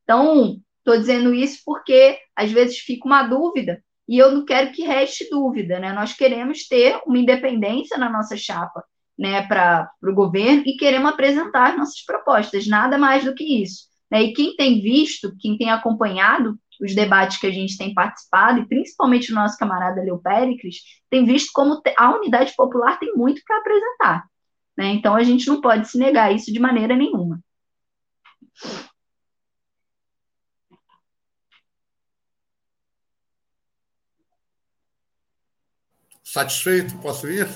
Então, estou dizendo isso porque às vezes fica uma dúvida e eu não quero que reste dúvida, né? Nós queremos ter uma independência na nossa chapa, né, para o governo, e queremos apresentar as nossas propostas, nada mais do que isso, né? E quem tem visto, quem tem acompanhado os debates que a gente tem participado, e principalmente o nosso camarada Leo Péricles, tem visto como a unidade popular tem muito para apresentar, né? Então, a gente não pode se negar a isso de maneira nenhuma. Satisfeito? Posso ir?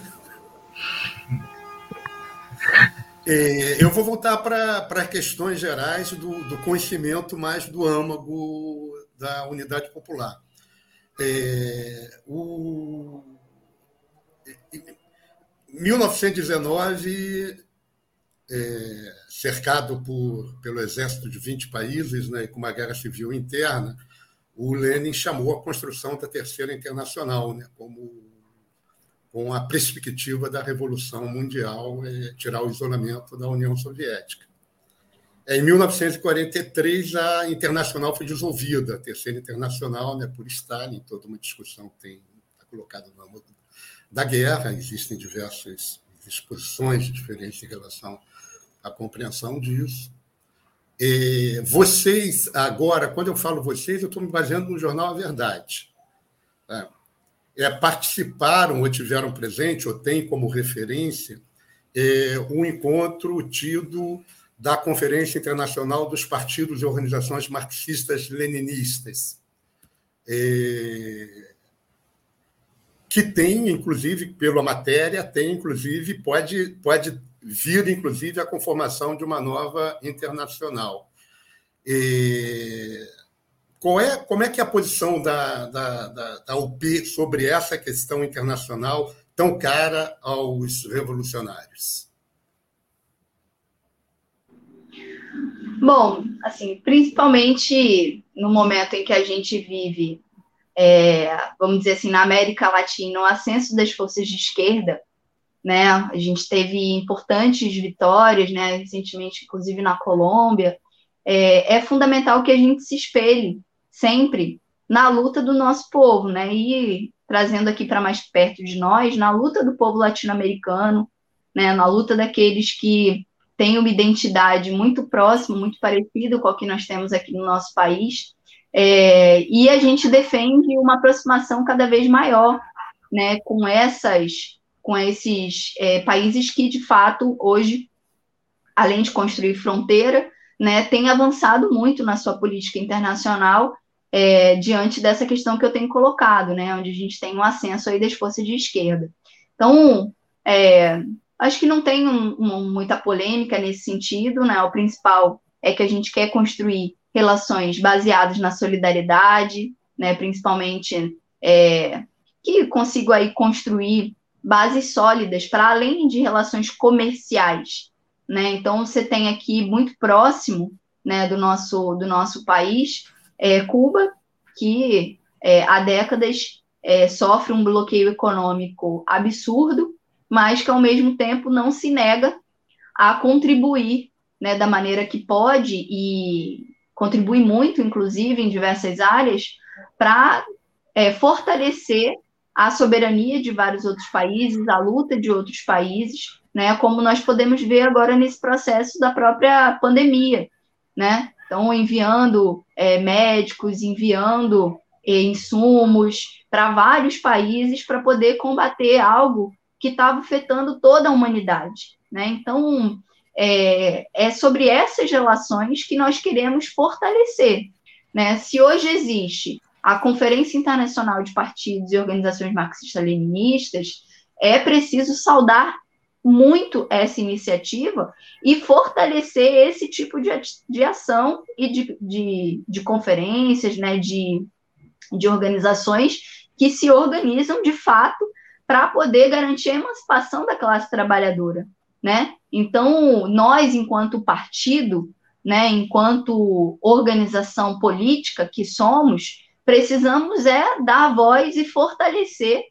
É, eu vou voltar para as questões gerais do, do conhecimento mais do âmago da unidade popular. É, o, em mil novecentos e dezenove, é, cercado por, pelo exército de vinte países, né, com uma guerra civil interna, o Lenin chamou a construção da Terceira Internacional, né, como com a perspectiva da Revolução Mundial, é, tirar o isolamento da União Soviética. Em mil novecentos e quarenta e três, a Internacional foi dissolvida, a Terceira Internacional, né, por Stalin, toda uma discussão que tem, está colocada no âmbito da guerra, existem diversas exposições diferentes em relação à compreensão disso. E vocês, agora, quando eu falo vocês, eu estou me baseando no jornal A Verdade. Tá? É, participaram ou tiveram presente, ou têm como referência, é, um encontro tido da Conferência Internacional dos Partidos e Organizações Marxistas-Leninistas, é, que tem, inclusive, pela matéria, tem, inclusive, pode, pode vir, inclusive, a conformação de uma nova internacional. É, qual é, como é que é a posição da, da, da, da U P sobre essa questão internacional tão cara aos revolucionários? Bom, assim, principalmente no momento em que a gente vive, é, vamos dizer assim, na América Latina, o ascenso das forças de esquerda, né? A gente teve importantes vitórias, né, recentemente, inclusive na Colômbia. É, é fundamental que a gente se espelhe sempre na luta do nosso povo, né? E trazendo aqui para mais perto de nós, na luta do povo latino-americano, né, na luta daqueles que tem uma identidade muito próxima, muito parecida com a que nós temos aqui no nosso país, é, e a gente defende uma aproximação cada vez maior, né, com, essas, com esses é, países que, de fato, hoje, além de construir fronteira, né, têm avançado muito na sua política internacional, é, diante dessa questão que eu tenho colocado, né, onde a gente tem um ascenso aí das forças de esquerda. Então, é... acho que não tem um, um, muita polêmica nesse sentido, né? O principal é que a gente quer construir relações baseadas na solidariedade, né, principalmente é, que consigo aí construir bases sólidas para além de relações comerciais, né? Então você tem aqui muito próximo, né, do nosso do nosso país, é, Cuba, que é, há décadas é, sofre um bloqueio econômico absurdo, mas que ao mesmo tempo não se nega a contribuir, né, da maneira que pode e contribui muito, inclusive, em diversas áreas, para é, fortalecer a soberania de vários outros países, a luta de outros países, né, como nós podemos ver agora nesse processo da própria pandemia, né? Então, enviando é, médicos, enviando é, insumos para vários países para poder combater algo que estava afetando toda a humanidade, né? Então, é, é sobre essas relações que nós queremos fortalecer, né? Se hoje existe a Conferência Internacional de Partidos e Organizações Marxistas-Leninistas, é preciso saudar muito essa iniciativa e fortalecer esse tipo de, de ação e de, de, de conferências, né, de, de organizações que se organizam, de fato, para poder garantir a emancipação da classe trabalhadora, né? Então, nós, enquanto partido, né, enquanto organização política que somos, precisamos é dar voz e fortalecer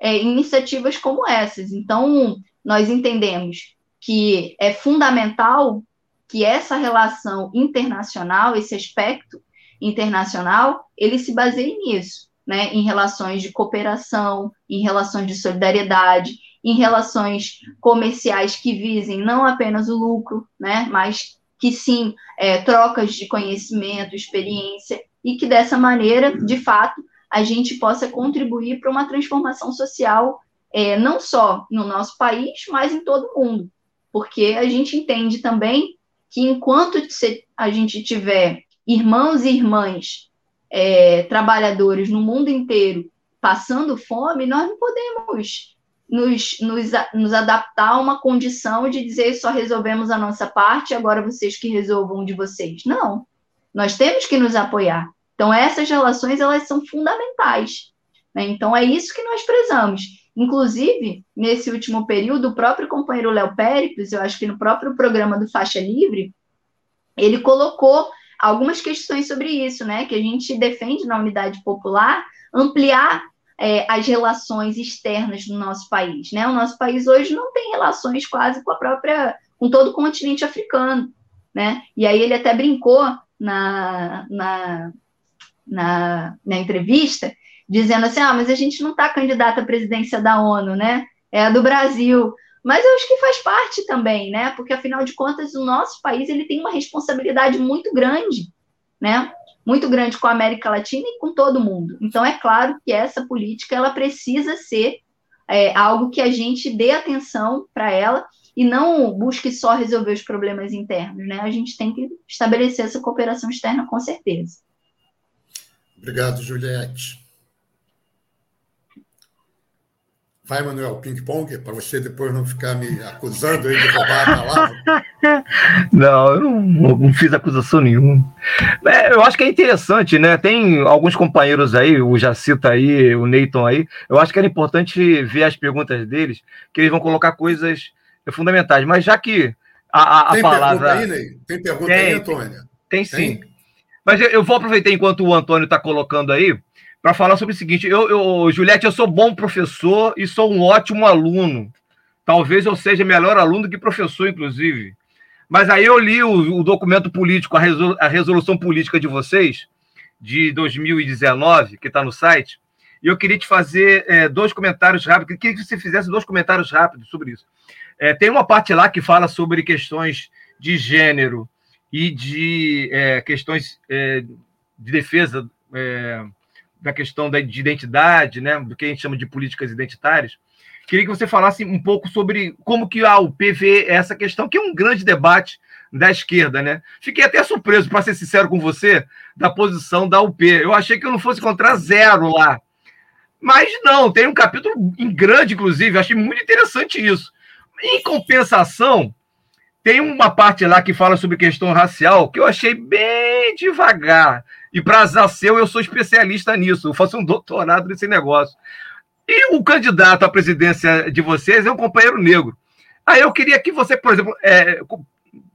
é, iniciativas como essas. Então, nós entendemos que é fundamental que essa relação internacional, esse aspecto internacional, ele se baseie nisso, né? Em relações de cooperação, em relações de solidariedade, em relações comerciais que visem não apenas o lucro, né? Mas que sim, é, trocas de conhecimento, experiência, e que dessa maneira, de fato, a gente possa contribuir para uma transformação social, é, não só no nosso país, mas em todo o mundo, porque a gente entende também que enquanto a gente tiver irmãos e irmãs é, trabalhadores no mundo inteiro passando fome, nós não podemos nos, nos, nos adaptar a uma condição de dizer só resolvemos a nossa parte, agora vocês que resolvam de vocês. Não. Nós temos que nos apoiar. Então, essas relações, elas são fundamentais, né? Então, é isso que nós prezamos. Inclusive, nesse último período, o próprio companheiro Léo Péricles, eu acho que no próprio programa do Faixa Livre, ele colocou algumas questões sobre isso, né? Que a gente defende na Unidade Popular ampliar é, as relações externas do nosso país, né? O nosso país hoje não tem relações quase com a própria, com todo o continente africano, né? E aí ele até brincou Na, na, na, na entrevista, dizendo assim, ah, mas a gente não está candidata à presidência da ONU, né? É a do Brasil. Mas eu acho que faz parte também, né? Porque, afinal de contas, o nosso país ele tem uma responsabilidade muito grande, né? Muito grande com a América Latina e com todo mundo. Então, é claro que essa política ela precisa ser é, algo que a gente dê atenção para ela, e não busque só resolver os problemas internos, né? A gente tem que estabelecer essa cooperação externa, com certeza. Obrigado, Juliette. Vai, Manuel, ping-pong, para você depois não ficar me acusando aí de roubar a palavra. Não, eu não, não fiz acusação nenhuma. É, eu acho que é interessante, né? Tem alguns companheiros aí, o Jacita aí, o Neyton aí, eu acho que era importante ver as perguntas deles, que eles vão colocar coisas fundamentais, mas já que a, a tem palavra... Pergunta aí, né? Tem pergunta tem, aí, Antônio? Tem, tem sim. Tem? Mas eu, eu vou aproveitar enquanto o Antônio está colocando aí para falar sobre o seguinte, eu, eu, Juliette, eu sou bom professor e sou um ótimo aluno. Talvez eu seja melhor aluno que professor, inclusive. Mas aí eu li o, o documento político, a, resolu, a resolução política de vocês, de dois mil e dezenove, que está no site, e eu queria te fazer é, dois comentários rápidos, queria que você fizesse dois comentários rápidos sobre isso. É, tem uma parte lá que fala sobre questões de gênero e de é, questões é, de defesa é, da questão da, de identidade, né, do que a gente chama de políticas identitárias. Queria que você falasse um pouco sobre como que a U P vê essa questão, que é um grande debate da esquerda, né? Fiquei até surpreso, para ser sincero com você, da posição da U P. Eu achei que eu não fosse encontrar zero lá. Mas não, tem um capítulo grande, inclusive, achei muito interessante isso. Em compensação, tem uma parte lá que fala sobre questão racial que eu achei bem devagar. E Praça da Sé, eu sou especialista nisso, eu faço um doutorado nesse negócio. E o candidato à presidência de vocês é um companheiro negro. Aí eu queria que você, por exemplo, é,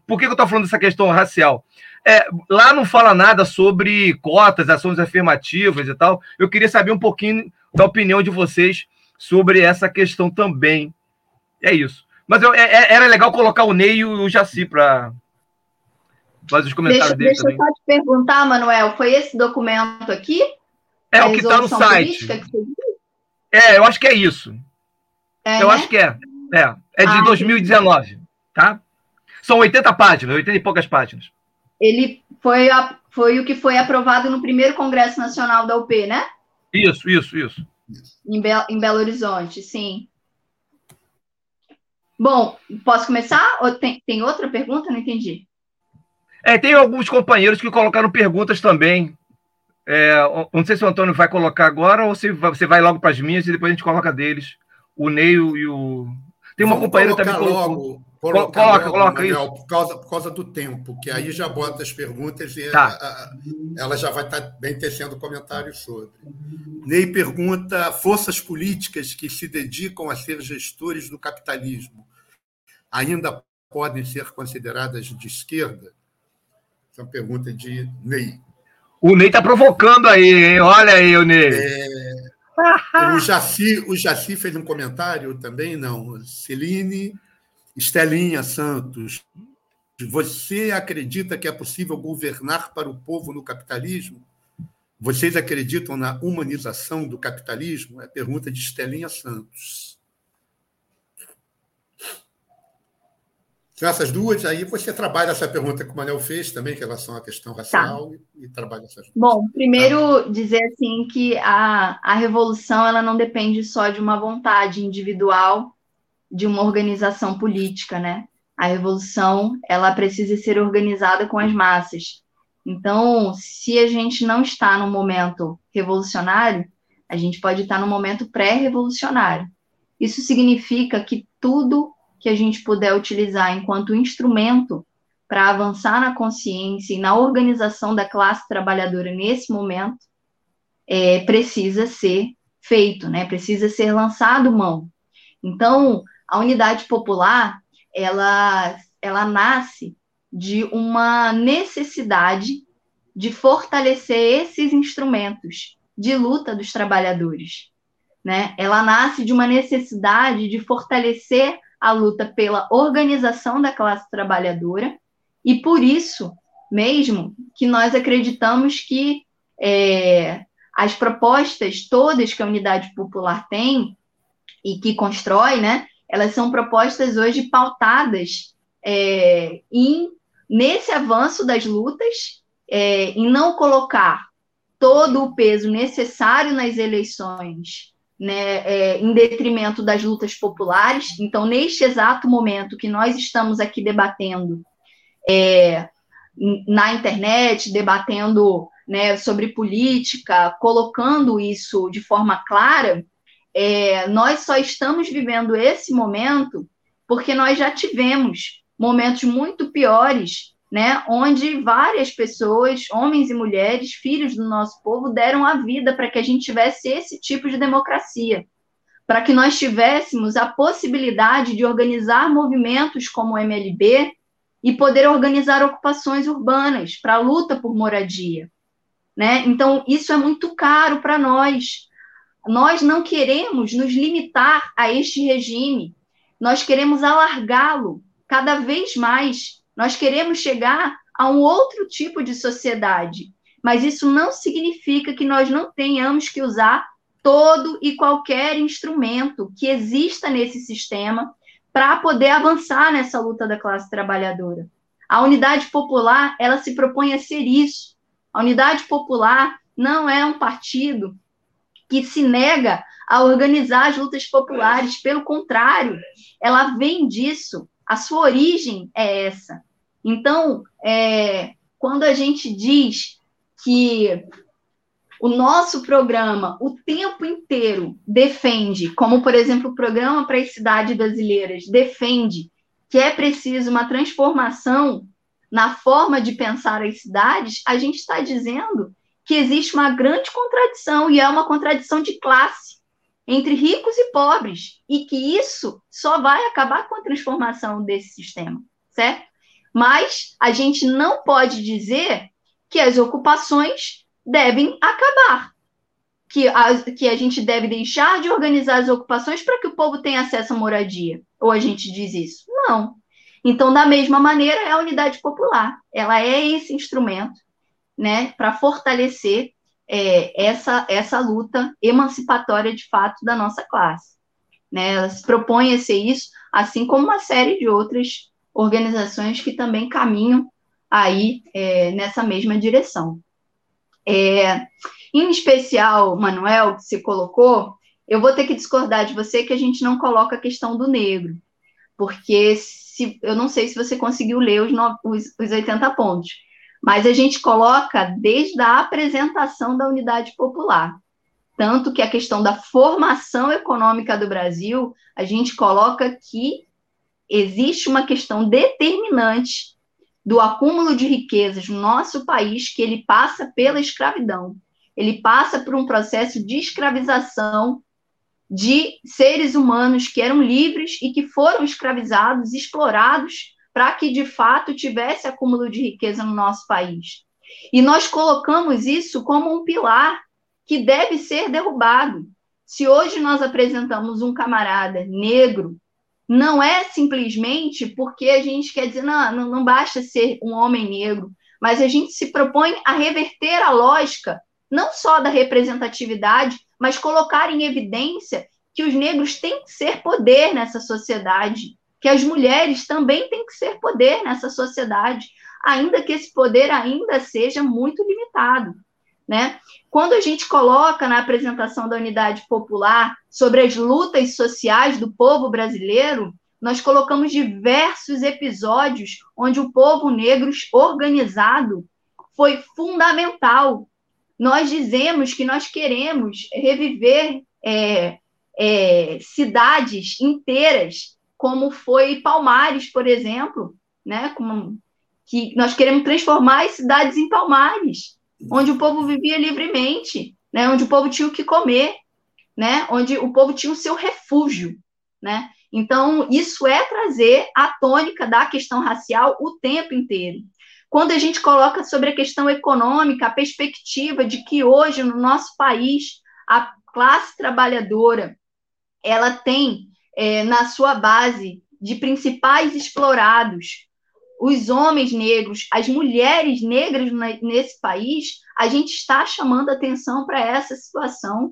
por que eu estou falando dessa questão racial? É, lá não fala nada sobre cotas, ações afirmativas e tal. Eu queria saber um pouquinho da opinião de vocês sobre essa questão também. É isso. Mas eu, é, era legal colocar o Ney e o Jaci para fazer os comentários dele. Deixa eu só te perguntar, Manuel, foi esse documento aqui? É o que está no site. Que você viu? É, eu acho que é isso. É, eu né? acho que é. É, é de ah, dois mil e dezenove, tá? São oitenta páginas, oitenta e poucas páginas. Ele foi, a, foi o que foi aprovado no primeiro Congresso Nacional da U P, né? Isso, isso, isso. Em, Be- em Belo Horizonte, sim. Bom, posso começar? Ou tem, tem outra pergunta? Não entendi. É, tem alguns companheiros que colocaram perguntas também. É, não sei se o Antônio vai colocar agora ou se você vai logo para as minhas e depois a gente coloca deles. O Neil e o... Tem uma Vamos companheira também colocou... Coloca, coloca, coloca Manuel, isso. Por causa, por causa do tempo, que aí já bota as perguntas e tá. a, a, ela já vai estar bem tecendo comentários sobre. Ney pergunta: forças políticas que se dedicam a ser gestores do capitalismo ainda podem ser consideradas de esquerda? Essa é uma pergunta de Ney. O Ney está provocando aí, hein? Olha aí, o Ney. É... o, Jaci, o Jaci fez um comentário também, não. Celine... Estelinha Santos, você acredita que é possível governar para o povo no capitalismo? Vocês acreditam na humanização do capitalismo? É a pergunta de Estelinha Santos. Então, essas duas, aí você trabalha essa pergunta que o Manuel fez também, em relação à questão racial, tá. e, e trabalha essas duas. Bom, primeiro tá. dizer assim, que a, a revolução ela não depende só de uma vontade individual, de uma organização política, né? A revolução, ela precisa ser organizada com as massas. Então, se a gente não está num momento revolucionário, a gente pode estar num momento pré-revolucionário. Isso significa que tudo que a gente puder utilizar enquanto instrumento para avançar na consciência e na organização da classe trabalhadora nesse momento, é, precisa ser feito, né? Precisa ser lançado mão. Então, a unidade popular, ela, ela nasce de uma necessidade de fortalecer esses instrumentos de luta dos trabalhadores, né? Ela nasce de uma necessidade de fortalecer a luta pela organização da classe trabalhadora e por isso mesmo que nós acreditamos que é, as propostas todas que a unidade popular tem e que constrói, né, elas são propostas hoje pautadas é, em, nesse avanço das lutas, é, em não colocar todo o peso necessário nas eleições, né, é, em detrimento das lutas populares. Então, neste exato momento que nós estamos aqui debatendo é, na internet, debatendo, né, sobre política, colocando isso de forma clara, É, nós só estamos vivendo esse momento porque nós já tivemos momentos muito piores, né, onde várias pessoas, homens e mulheres, filhos do nosso povo, deram a vida para que a gente tivesse esse tipo de democracia, para que nós tivéssemos a possibilidade de organizar movimentos como o M L B e poder organizar ocupações urbanas para a luta por moradia, né? Então, isso é muito caro para nós. Nós não queremos nos limitar a este regime, nós queremos alargá-lo cada vez mais, nós queremos chegar a um outro tipo de sociedade, mas isso não significa que nós não tenhamos que usar todo e qualquer instrumento que exista nesse sistema para poder avançar nessa luta da classe trabalhadora. A unidade popular, ela se propõe a ser isso. A unidade popular não é um partido que se nega a organizar as lutas populares, pelo contrário, ela vem disso, a sua origem é essa. Então, é, quando a gente diz que o nosso programa o tempo inteiro defende, como, por exemplo, o Programa para as Cidades Brasileiras defende que é preciso uma transformação na forma de pensar as cidades, a gente está dizendo que existe uma grande contradição, e é uma contradição de classe, entre ricos e pobres, e que isso só vai acabar com a transformação desse sistema, certo? Mas a gente não pode dizer que as ocupações devem acabar, que a, que a gente deve deixar de organizar as ocupações para que o povo tenha acesso à moradia, ou a gente diz isso? Não. Então, da mesma maneira, é a unidade popular, ela é esse instrumento, né, para fortalecer é, essa, essa luta emancipatória, de fato, da nossa classe. Né? Ela se propõe a ser isso, assim como uma série de outras organizações que também caminham aí é, nessa mesma direção. É, em especial, Manuel, que se colocou, eu vou ter que discordar de você que a gente não coloca a questão do negro, porque se, eu não sei se você conseguiu ler os, no, os, os oitenta pontos, mas a gente coloca desde a apresentação da unidade popular, tanto que a questão da formação econômica do Brasil, a gente coloca que existe uma questão determinante do acúmulo de riquezas no nosso país, que ele passa pela escravidão. Ele passa por um processo de escravização de seres humanos que eram livres e que foram escravizados, explorados, para que, de fato, tivesse acúmulo de riqueza no nosso país. E nós colocamos isso como um pilar que deve ser derrubado. Se hoje nós apresentamos um camarada negro, não é simplesmente porque a gente quer dizer, não, não, não basta ser um homem negro, mas a gente se propõe a reverter a lógica, não só da representatividade, mas colocar em evidência que os negros têm que ser poder nessa sociedade, que as mulheres também têm que ser poder nessa sociedade, ainda que esse poder ainda seja muito limitado. Né? Quando a gente coloca na apresentação da Unidade Popular sobre as lutas sociais do povo brasileiro, nós colocamos diversos episódios onde o povo negro organizado foi fundamental. Nós dizemos que nós queremos reviver é, é, cidades inteiras, como foi Palmares, por exemplo, né? Como, que nós queremos transformar as cidades em Palmares, onde o povo vivia livremente, né? Onde o povo tinha o que comer, né? Onde o povo tinha o seu refúgio. Né? Então, isso é trazer a tônica da questão racial o tempo inteiro. Quando a gente coloca sobre a questão econômica, a perspectiva de que hoje, no nosso país, a classe trabalhadora ela tem é, na sua base de principais explorados os homens negros, as mulheres negras nesse país, a gente está chamando atenção para essa situação.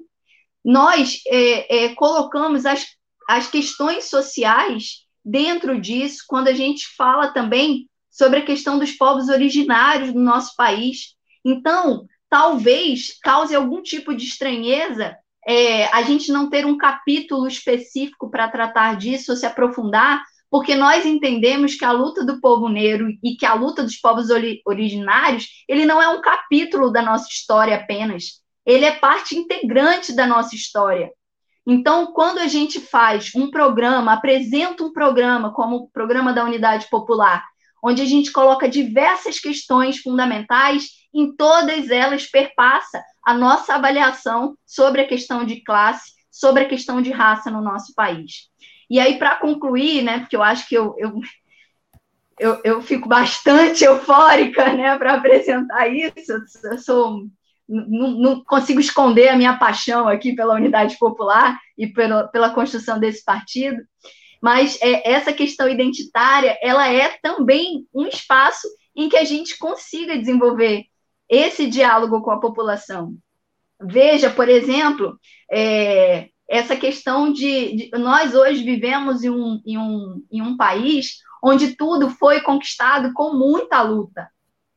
Nós é, é, colocamos as, as questões sociais dentro disso, quando a gente fala também sobre a questão dos povos originários do nosso país. Então, talvez cause algum tipo de estranheza é, a gente não ter um capítulo específico para tratar disso ou se aprofundar, porque nós entendemos que a luta do povo negro e que a luta dos povos originários, ele não é um capítulo da nossa história apenas, ele é parte integrante da nossa história. Então, quando a gente faz um programa, apresenta um programa como o Programa da Unidade Popular, onde a gente coloca diversas questões fundamentais, em todas elas perpassa a nossa avaliação sobre a questão de classe, sobre a questão de raça no nosso país. E aí, para concluir, né, porque eu acho que eu, eu, eu, eu fico bastante eufórica, né, para apresentar isso, eu sou, não, não consigo esconder a minha paixão aqui pela Unidade Popular e pela, pela construção desse partido, mas é, essa questão identitária ela é também um espaço em que a gente consiga desenvolver esse diálogo com a população. Veja, por exemplo, é, essa questão de, de... Nós hoje vivemos em um, em, um, em um país onde tudo foi conquistado com muita luta.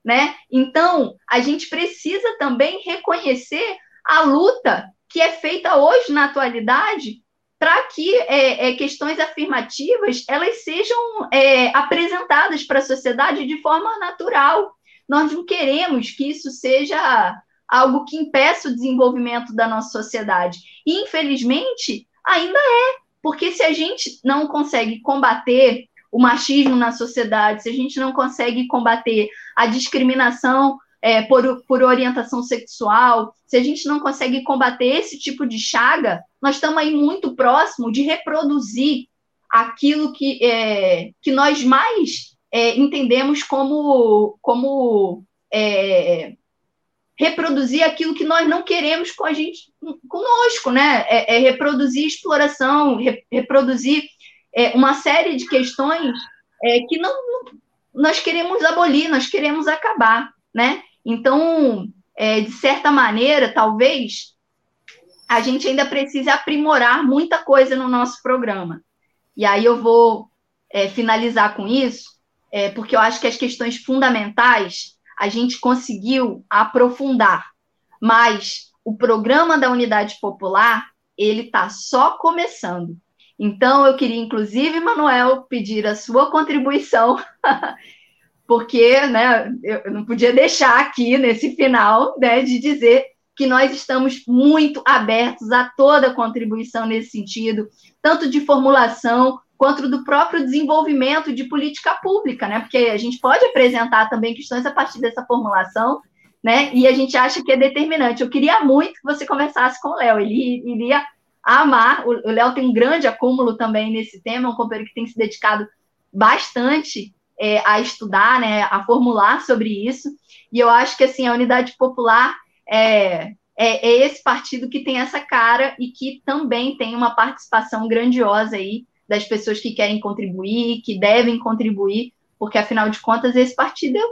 Né? Então, a gente precisa também reconhecer a luta que é feita hoje na atualidade para que é, é, questões afirmativas elas sejam é, apresentadas para a sociedade de forma natural. Nós não queremos que isso seja algo que impeça o desenvolvimento da nossa sociedade. E, infelizmente, ainda é, porque se a gente não consegue combater o machismo na sociedade, se a gente não consegue combater a discriminação é, por, por orientação sexual, se a gente não consegue combater esse tipo de chaga, nós estamos aí muito próximo de reproduzir aquilo que, é, que nós mais é, entendemos como, como é, reproduzir aquilo que nós não queremos com a gente, conosco, né? É, é reproduzir exploração, re, reproduzir é, uma série de questões é, que não, nós queremos abolir, nós queremos acabar, né? Então, é, de certa maneira, talvez, a gente ainda precise aprimorar muita coisa no nosso programa. E aí eu vou é, finalizar com isso, é, porque eu acho que as questões fundamentais a gente conseguiu aprofundar, mas o programa da Unidade Popular, ele está só começando. Então, eu queria, inclusive, Manuel, pedir a sua contribuição, porque, né, eu não podia deixar aqui, nesse final, né, de dizer que nós estamos muito abertos a toda contribuição nesse sentido, tanto de formulação quanto do próprio desenvolvimento de política pública, né? Porque a gente pode apresentar também questões a partir dessa formulação, né? E a gente acha que é determinante. Eu queria muito que você conversasse com o Léo, ele iria amar. O Léo tem um grande acúmulo também nesse tema, é um companheiro que tem se dedicado bastante é, a estudar, né, a formular sobre isso, e eu acho que assim, a Unidade Popular É, é, é esse partido que tem essa cara e que também tem uma participação grandiosa aí das pessoas que querem contribuir, que devem contribuir, porque, afinal de contas, esse partido é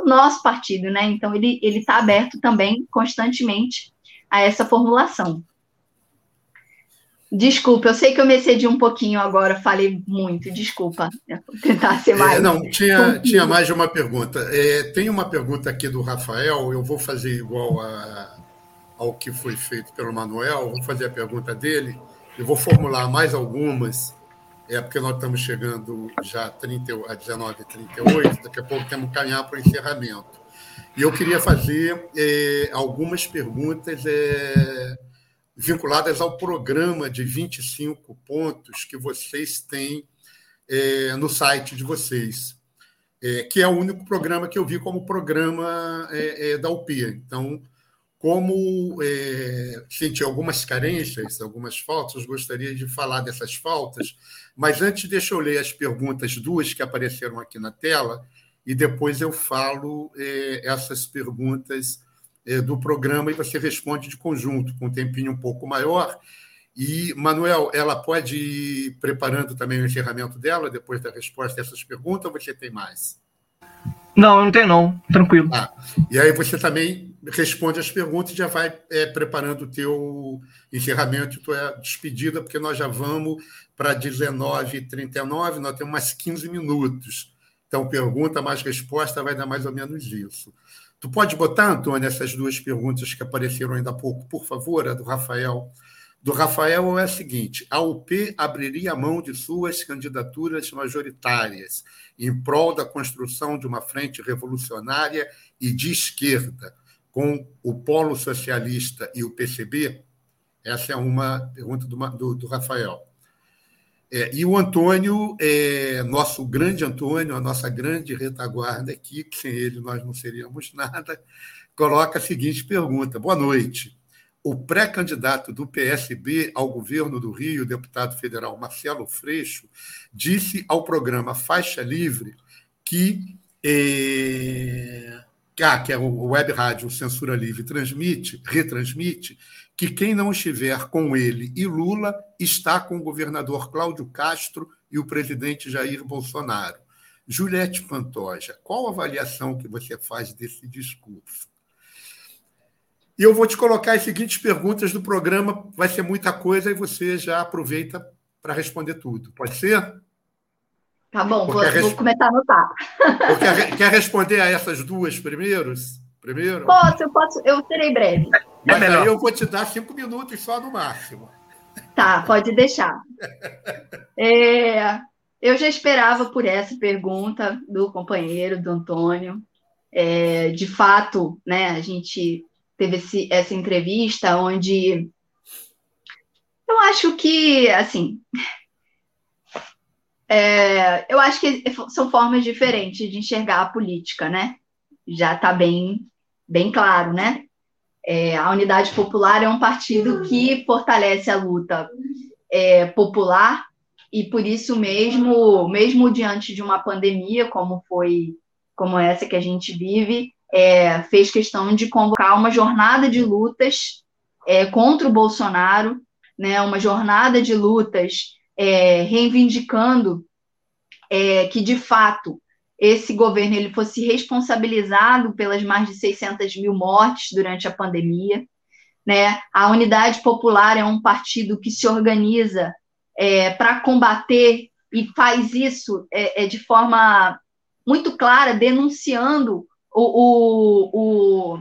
o nosso partido, né? Então, ele ele está aberto também constantemente a essa formulação. Desculpa, eu sei que eu me excedi um pouquinho agora, falei muito, desculpa. Vou tentar ser mais... É, não, tinha, tinha mais de uma pergunta. É, tem uma pergunta aqui do Rafael, eu vou fazer igual a, ao que foi feito pelo Manuel, vou fazer a pergunta dele, eu vou formular mais algumas, é, porque nós estamos chegando já a dezenove e trinta e oito, daqui a pouco temos que caminhar para o encerramento. E eu queria fazer é, algumas perguntas... É, vinculadas ao programa de vinte e cinco pontos que vocês têm é, no site de vocês, é, que é o único programa que eu vi como programa é, é, da U P. Então, como é, senti algumas carências, algumas faltas, gostaria de falar dessas faltas, mas antes deixa eu ler as perguntas, duas que apareceram aqui na tela, e depois eu falo é, essas perguntas do programa e você responde de conjunto, com um tempinho um pouco maior. E, Manuel, ela pode ir preparando também o encerramento dela depois da resposta a essas perguntas, ou você tem mais? Não, eu não tenho, não. Tranquilo. Ah, e aí você também responde as perguntas e já vai é, preparando o teu encerramento e tua despedida, porque nós já vamos para dezenove e trinta e nove, nós temos mais quinze minutos. Então, pergunta mais resposta vai dar mais ou menos isso. Tu pode botar, Antônio, essas duas perguntas que apareceram ainda há pouco, por favor, a do Rafael. Do Rafael é a seguinte: a U P abriria mão de suas candidaturas majoritárias em prol da construção de uma frente revolucionária e de esquerda, com o Polo Socialista e o P C B? Essa é uma pergunta do, do, do Rafael. É, e o Antônio, é, nosso grande Antônio, a nossa grande retaguarda aqui, que sem ele nós não seríamos nada, coloca a seguinte pergunta. Boa noite. O pré-candidato do P S B ao governo do Rio, deputado federal Marcelo Freixo, disse ao programa Faixa Livre que, é, que a Web Rádio Censura Livre transmite, retransmite, que quem não estiver com ele e Lula está com o governador Cláudio Castro e o presidente Jair Bolsonaro. Juliette Pantoja, qual a avaliação que você faz desse discurso? E eu vou te colocar as seguintes perguntas do programa, vai ser muita coisa e você já aproveita para responder tudo. Pode ser? Tá bom, vou, res... vou começar a anotar. Quer, quer responder a essas duas primeiros? Primeiro? Posso, eu posso, eu serei breve. Mas aí eu vou te dar cinco minutos só no máximo. Tá, pode deixar. É, eu já esperava por essa pergunta do companheiro, do Antônio. É, de fato, né, a gente teve esse, essa entrevista onde eu acho que, assim, é, eu acho que são formas diferentes de enxergar a política, né? Já está bem bem claro, né? É, a Unidade Popular é um partido que fortalece a luta é, popular e, por isso mesmo, mesmo diante de uma pandemia como foi, como essa que a gente vive, é, fez questão de convocar uma jornada de lutas é, contra o Bolsonaro, né? Uma jornada de lutas é, reivindicando é, que, de fato, esse governo ele fosse responsabilizado pelas mais de seiscentas mil mortes durante a pandemia, né? A Unidade Popular é um partido que se organiza é, para combater e faz isso é, é de forma muito clara, denunciando o, o, o,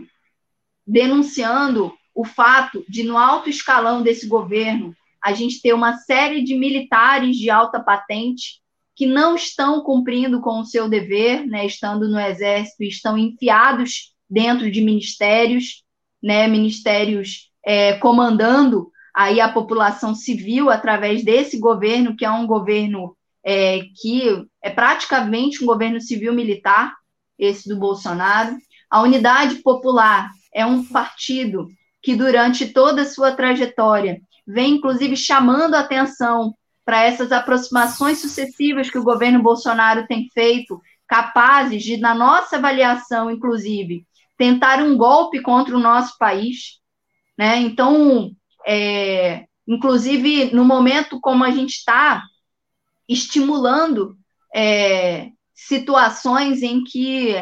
denunciando o fato de, no alto escalão desse governo, a gente ter uma série de militares de alta patente que não estão cumprindo com o seu dever, né, estando no Exército, estão enfiados dentro de ministérios, né, ministérios é, comandando aí a população civil através desse governo, que é um governo é, que é praticamente um governo civil-militar, esse do Bolsonaro. A Unidade Popular é um partido que, durante toda a sua trajetória, vem, inclusive, chamando a atenção para essas aproximações sucessivas que o governo Bolsonaro tem feito, capazes de, na nossa avaliação, inclusive, tentar um golpe contra o nosso país, né? Então, é, inclusive, no momento como a gente está estimulando é, situações em que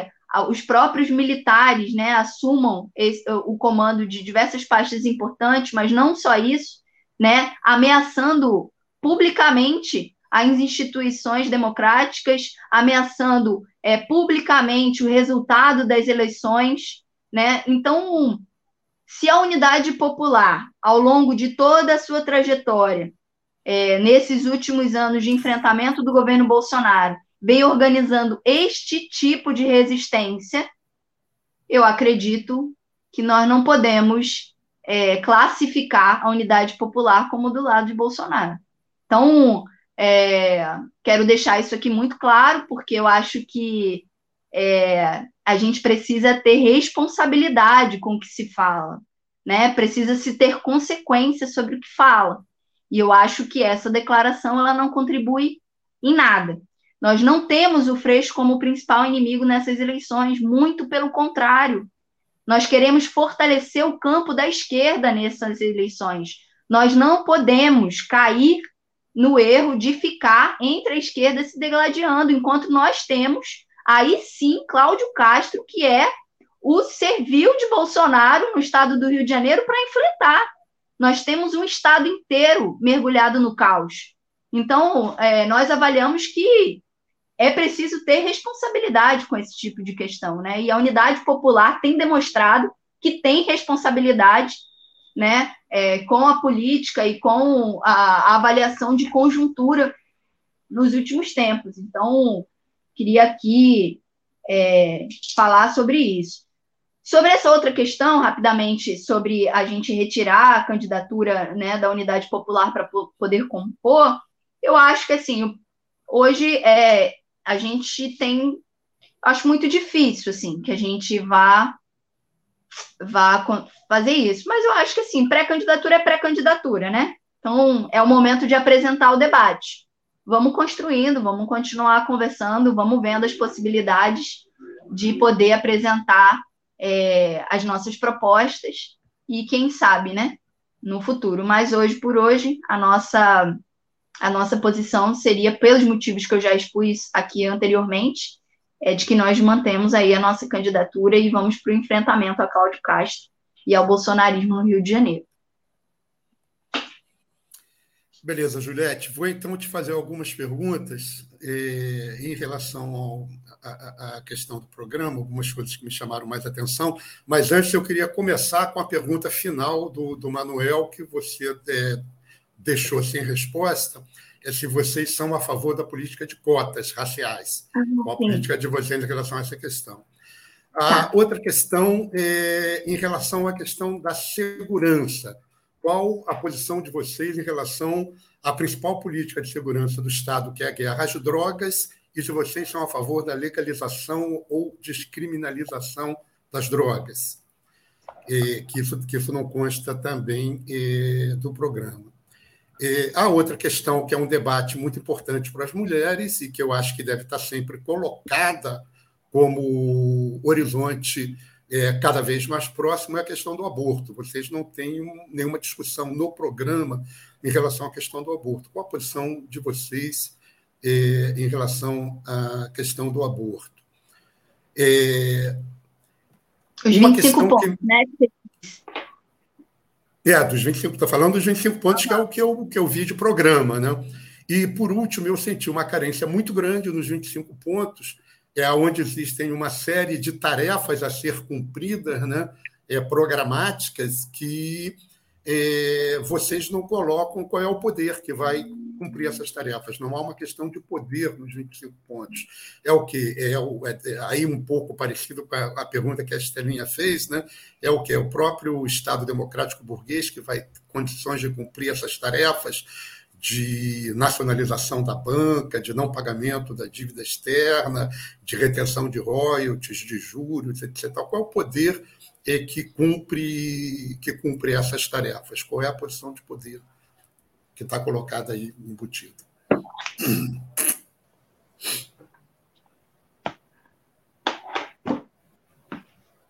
os próprios militares, né, assumam esse, o comando de diversas pastas importantes, mas não só isso, né, ameaçando publicamente as instituições democráticas, ameaçando é, publicamente o resultado das eleições, né? Então, se a Unidade Popular, ao longo de toda a sua trajetória, é, nesses últimos anos de enfrentamento do governo Bolsonaro, vem organizando este tipo de resistência, eu acredito que nós não podemos é, classificar a Unidade Popular como do lado de Bolsonaro. Então, é, quero deixar isso aqui muito claro, porque eu acho que é, a gente precisa ter responsabilidade com o que se fala, né? Precisa se ter consequência sobre o que fala. E eu acho que essa declaração ela não contribui em nada. Nós não temos o Freixo como o principal inimigo nessas eleições, muito pelo contrário. Nós queremos fortalecer o campo da esquerda nessas eleições. Nós não podemos cair no erro de ficar entre a esquerda se degladiando, enquanto nós temos, aí sim, Cláudio Castro, que é o servil de Bolsonaro no estado do Rio de Janeiro para enfrentar. Nós temos um estado inteiro mergulhado no caos. Então, é, nós avaliamos que é preciso ter responsabilidade com esse tipo de questão, né? E a Unidade Popular tem demonstrado que tem responsabilidade, né, é, com a política e com a, a avaliação de conjuntura nos últimos tempos. Então, queria aqui é, falar sobre isso. Sobre essa outra questão, rapidamente, sobre a gente retirar a candidatura, né, da Unidade Popular para poder compor, eu acho que, assim, hoje é, a gente tem... Acho muito difícil, assim, que a gente vá... vá fazer isso, mas eu acho que, assim, pré-candidatura é pré-candidatura, né? Então, é o momento de apresentar o debate. Vamos construindo, vamos continuar conversando, vamos vendo as possibilidades de poder apresentar é, as nossas propostas e, quem sabe, né, no futuro. Mas hoje por hoje, a nossa, a nossa posição seria, pelos motivos que eu já expus aqui anteriormente, é de que nós mantemos aí a nossa candidatura e vamos para o enfrentamento a Cláudio Castro e ao bolsonarismo no Rio de Janeiro. Beleza, Juliette. Vou, então, te fazer algumas perguntas eh, em relação à questão do programa, algumas coisas que me chamaram mais atenção, mas antes eu queria começar com a pergunta final do, do Manuel, que você eh, deixou sem resposta, é se vocês são a favor da política de cotas raciais. Ah, qual a política de vocês em relação a essa questão? A outra questão é em relação à questão da segurança. Qual a posição de vocês em relação à principal política de segurança do Estado, que é a guerra às drogas, e se vocês são a favor da legalização ou descriminalização das drogas, eh, que, que não consta também eh, do programa. Eh, a outra questão, que é um debate muito importante para as mulheres e que eu acho que deve estar sempre colocada como horizonte é, cada vez mais próximo, é a questão do aborto. Vocês não têm nenhuma discussão no programa em relação à questão do aborto. Qual a posição de vocês é, em relação à questão do aborto? É, Os uma vinte e cinco questão pontos, que... né? É, dos vinte e cinco, estou falando dos vinte e cinco pontos, que é o que eu, que eu vi de programa, né? E, por último, eu senti uma carência muito grande nos vinte e cinco pontos, é onde existem uma série de tarefas a ser cumpridas, né, é, programáticas, que é, vocês não colocam qual é o poder que vai cumprir essas tarefas. Não há uma questão de poder nos vinte e cinco pontos. É o quê? É, o, é, é aí um pouco parecido com a, a pergunta que a Estelinha fez, né? É o quê? É o próprio Estado Democrático Burguês que vai ter condições de cumprir essas tarefas de nacionalização da banca, de não pagamento da dívida externa, de retenção de royalties, de juros, etcétera. Qual é o poder que cumpre, que cumpre essas tarefas? Qual é a posição de poder que está colocada aí, embutida?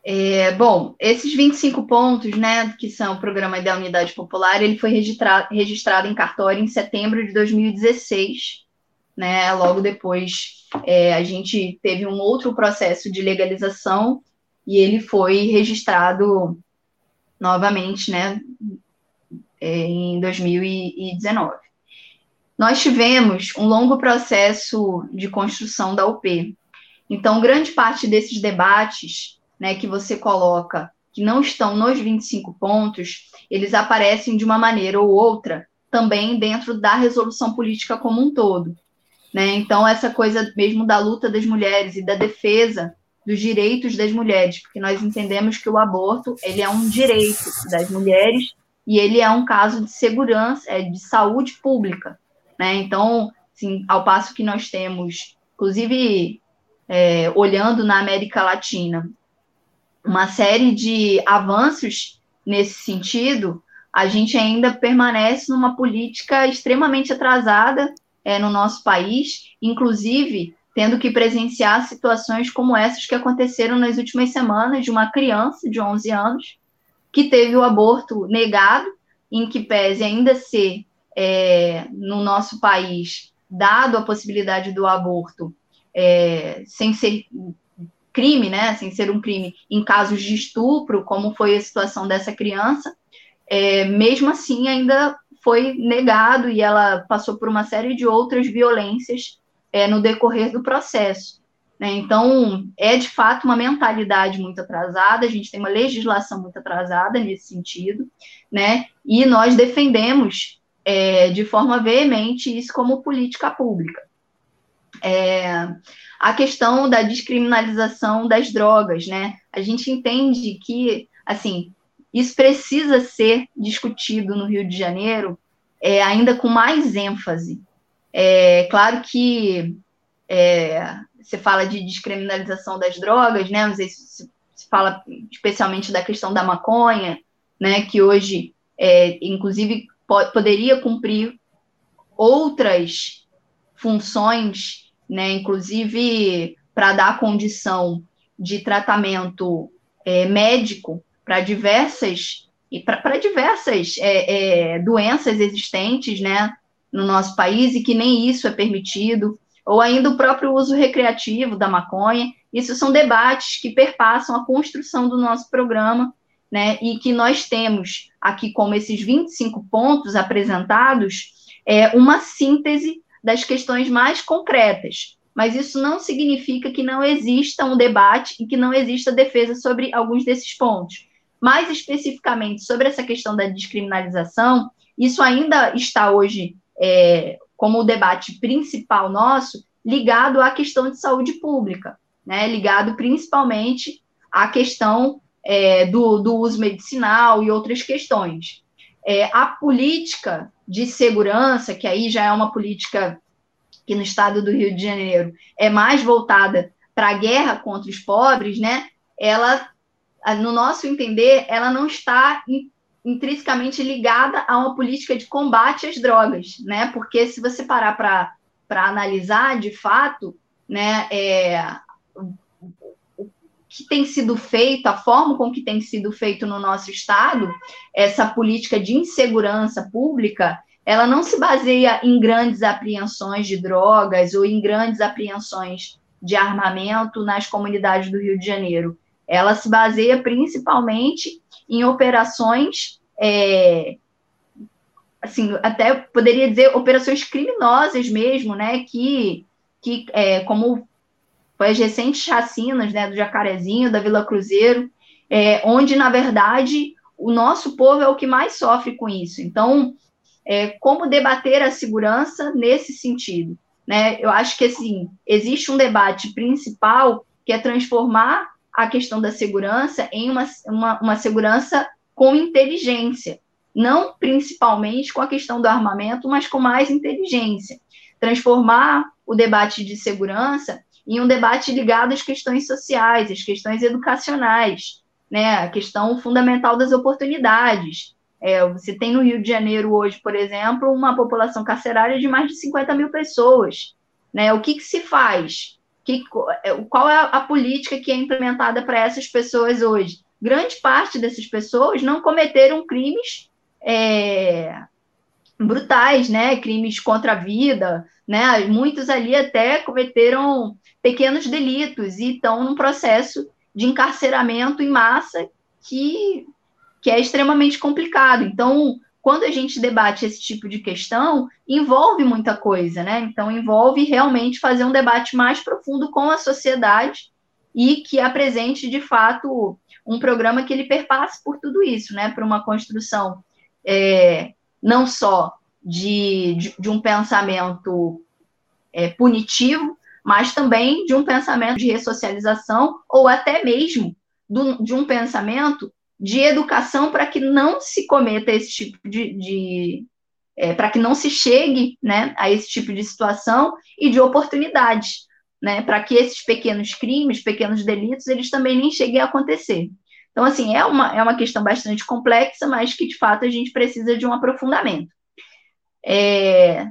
É, bom, esses vinte e cinco pontos, né, que são o programa da Unidade Popular, ele foi registrado, registrado em cartório em setembro de dois mil e dezesseis, né, logo depois é, a gente teve um outro processo de legalização e ele foi registrado novamente, né, em dois mil e dezenove. Nós tivemos um longo processo de construção da U P, então grande parte desses debates, né, que você coloca, que não estão nos vinte e cinco pontos, eles aparecem de uma maneira ou outra também dentro da resolução política como um todo. Né? Então, essa coisa mesmo da luta das mulheres e da defesa dos direitos das mulheres, porque nós entendemos que o aborto ele é um direito das mulheres e ele é um caso de segurança, é de saúde pública. Né? Então, assim, ao passo que nós temos, inclusive, é, olhando na América Latina, uma série de avanços nesse sentido, a gente ainda permanece numa política extremamente atrasada é, no nosso país, inclusive tendo que presenciar situações como essas que aconteceram nas últimas semanas de uma criança de onze anos que teve o aborto negado, em que pese ainda ser, é, no nosso país, dado a possibilidade do aborto é, sem ser... crime, né, sem ser um crime, em casos de estupro, como foi a situação dessa criança, é, mesmo assim ainda foi negado e ela passou por uma série de outras violências é, no decorrer do processo. Né? Então, é de fato uma mentalidade muito atrasada, a gente tem uma legislação muito atrasada nesse sentido, né? E nós defendemos é, de forma veemente isso como política pública. É, a questão da descriminalização das drogas, né? A gente entende que, assim, isso precisa ser discutido no Rio de Janeiro é, ainda com mais ênfase. É claro que é, você fala de descriminalização das drogas, né? Mas se fala especialmente da questão da maconha, né? Que hoje, é, inclusive, po- poderia cumprir outras funções, né, inclusive para dar condição de tratamento é, médico para diversas, para diversas é, é, doenças existentes, né, no nosso país e que nem isso é permitido, ou ainda o próprio uso recreativo da maconha. Isso são debates que perpassam a construção do nosso programa, né, e que nós temos aqui como esses vinte e cinco pontos apresentados é, uma síntese das questões mais concretas, mas isso não significa que não exista um debate e que não exista defesa sobre alguns desses pontos. Mais especificamente sobre essa questão da descriminalização, isso ainda está hoje é, como o debate principal nosso, ligado à questão de saúde pública, né? Ligado principalmente à questão é, do, do uso medicinal e outras questões. É, a política de segurança, que aí já é uma política que no estado do Rio de Janeiro é mais voltada para a guerra contra os pobres, né? Ela no nosso entender, ela não está intrinsecamente ligada a uma política de combate às drogas, né? Porque se você parar para analisar, de fato, né, é, o que tem sido feito, a forma com que tem sido feito no nosso Estado, essa política de insegurança pública, ela não se baseia em grandes apreensões de drogas ou em grandes apreensões de armamento nas comunidades do Rio de Janeiro. Ela se baseia principalmente em operações, é, assim, até poderia dizer operações criminosas mesmo, né, que, que é, como foi as recentes chacinas, né, do Jacarezinho, da Vila Cruzeiro, é, onde, na verdade, o nosso povo é o que mais sofre com isso. Então, é, como debater a segurança nesse sentido? Né? Eu acho que, assim, existe um debate principal que é transformar a questão da segurança em uma, uma, uma segurança com inteligência, não principalmente com a questão do armamento, mas com mais inteligência. Transformar o debate de segurança em um debate ligado às questões sociais, às questões educacionais, né? A questão fundamental das oportunidades. É, você tem no Rio de Janeiro hoje, por exemplo, uma população carcerária de mais de cinquenta mil pessoas. Né? O que, que se faz? Que, qual é a política que é implementada para essas pessoas hoje? Grande parte dessas pessoas não cometeram crimes é, brutais, né? Crimes contra a vida, né? Muitos ali até cometeram pequenos delitos e estão num processo de encarceramento em massa que, que é extremamente complicado. Então, quando a gente debate esse tipo de questão, envolve muita coisa, né? Então, envolve realmente fazer um debate mais profundo com a sociedade e que apresente, de fato, um programa que ele perpasse por tudo isso, né? Para uma construção é, não só de, de, de um pensamento é, punitivo, mas também de um pensamento de ressocialização ou até mesmo do, de um pensamento de educação para que não se cometa esse tipo de... de é, para que não se chegue, né, a esse tipo de situação e de oportunidades, né, para que esses pequenos crimes, pequenos delitos, eles também nem cheguem a acontecer. Então, assim, é uma, é uma questão bastante complexa, mas que, de fato, a gente precisa de um aprofundamento. É,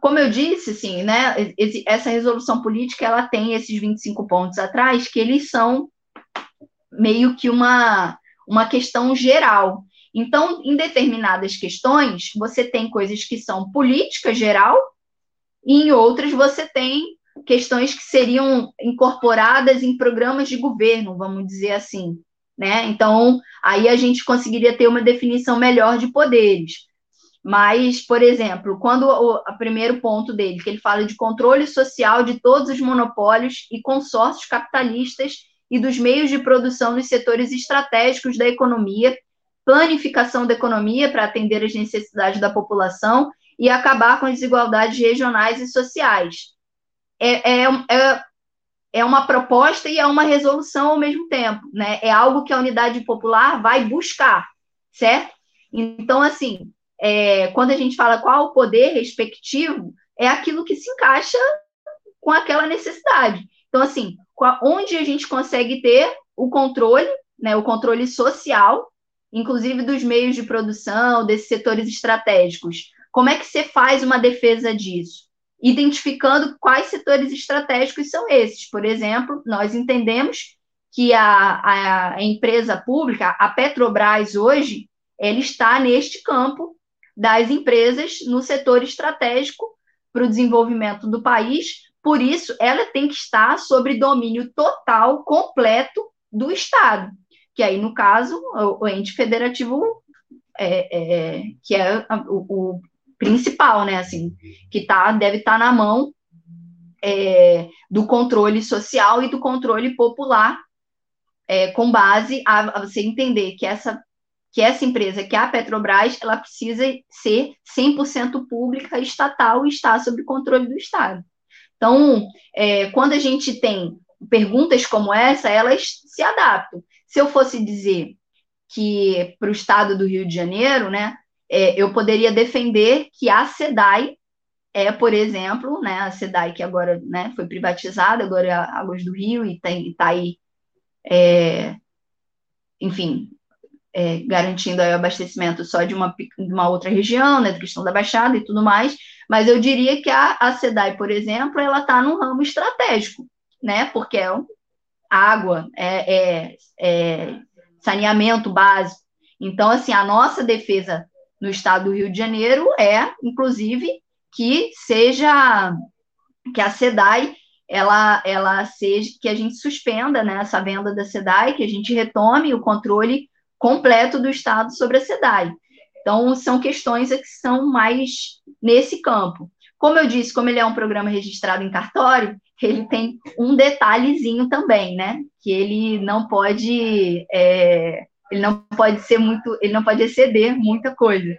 como eu disse, assim, né, esse, essa resolução política, ela tem esses vinte e cinco pontos atrás, que eles são meio que uma... uma questão geral. Então, em determinadas questões, você tem coisas que são política geral, e em outras você tem questões que seriam incorporadas em programas de governo, vamos dizer assim, né? Então, aí a gente conseguiria ter uma definição melhor de poderes. Mas, por exemplo, quando o, o primeiro ponto dele, que ele fala de controle social de todos os monopólios e consórcios capitalistas e dos meios de produção nos setores estratégicos da economia, planificação da economia para atender às necessidades da população e acabar com as desigualdades regionais e sociais. É, é, é, é uma proposta e é uma resolução ao mesmo tempo, né? É algo que a Unidade Popular vai buscar, certo? Então, assim, é, quando a gente fala qual o poder respectivo, é aquilo que se encaixa com aquela necessidade. Então, assim, onde a gente consegue ter o controle, né, o controle social, inclusive dos meios de produção, desses setores estratégicos. Como é que você faz uma defesa disso? Identificando quais setores estratégicos são esses. Por exemplo, nós entendemos que a, a empresa pública, a Petrobras hoje, ela está neste campo das empresas no setor estratégico para o desenvolvimento do país. Por isso, ela tem que estar sobre domínio total, completo, do Estado, que aí, no caso, o ente federativo, é, é, que é o, o principal, né, assim, que tá, deve estar na mão é, do controle social e do controle popular, é, com base a, a você entender que essa, que essa empresa, que é a Petrobras, ela precisa ser cem por cento pública, estatal, e está sob controle do Estado. Então, é, quando a gente tem perguntas como essa, elas se adaptam. Se eu fosse dizer que para o estado do Rio de Janeiro, né, é, eu poderia defender que a CEDAE é, por exemplo, né, a CEDAE que agora, né, foi privatizada, agora é a Águas do Rio e está aí é, enfim, é, garantindo aí o abastecimento só de uma, de uma outra região, né, da questão da Baixada e tudo mais, mas eu diria que a, a CEDAE, por exemplo, ela está num ramo estratégico, né, porque é água, é, é, é saneamento básico. Então, assim, a nossa defesa no estado do Rio de Janeiro é, inclusive, que seja, que a CEDAE, ela, ela seja, que a gente suspenda, né, essa venda da CEDAE, que a gente retome o controle completo do Estado sobre a CEDAE. Então, são questões que são mais nesse campo. Como eu disse, como ele é um programa registrado em cartório, ele tem um detalhezinho também, né, que ele não pode, é, ele não pode ser muito, ele não pode exceder muita coisa.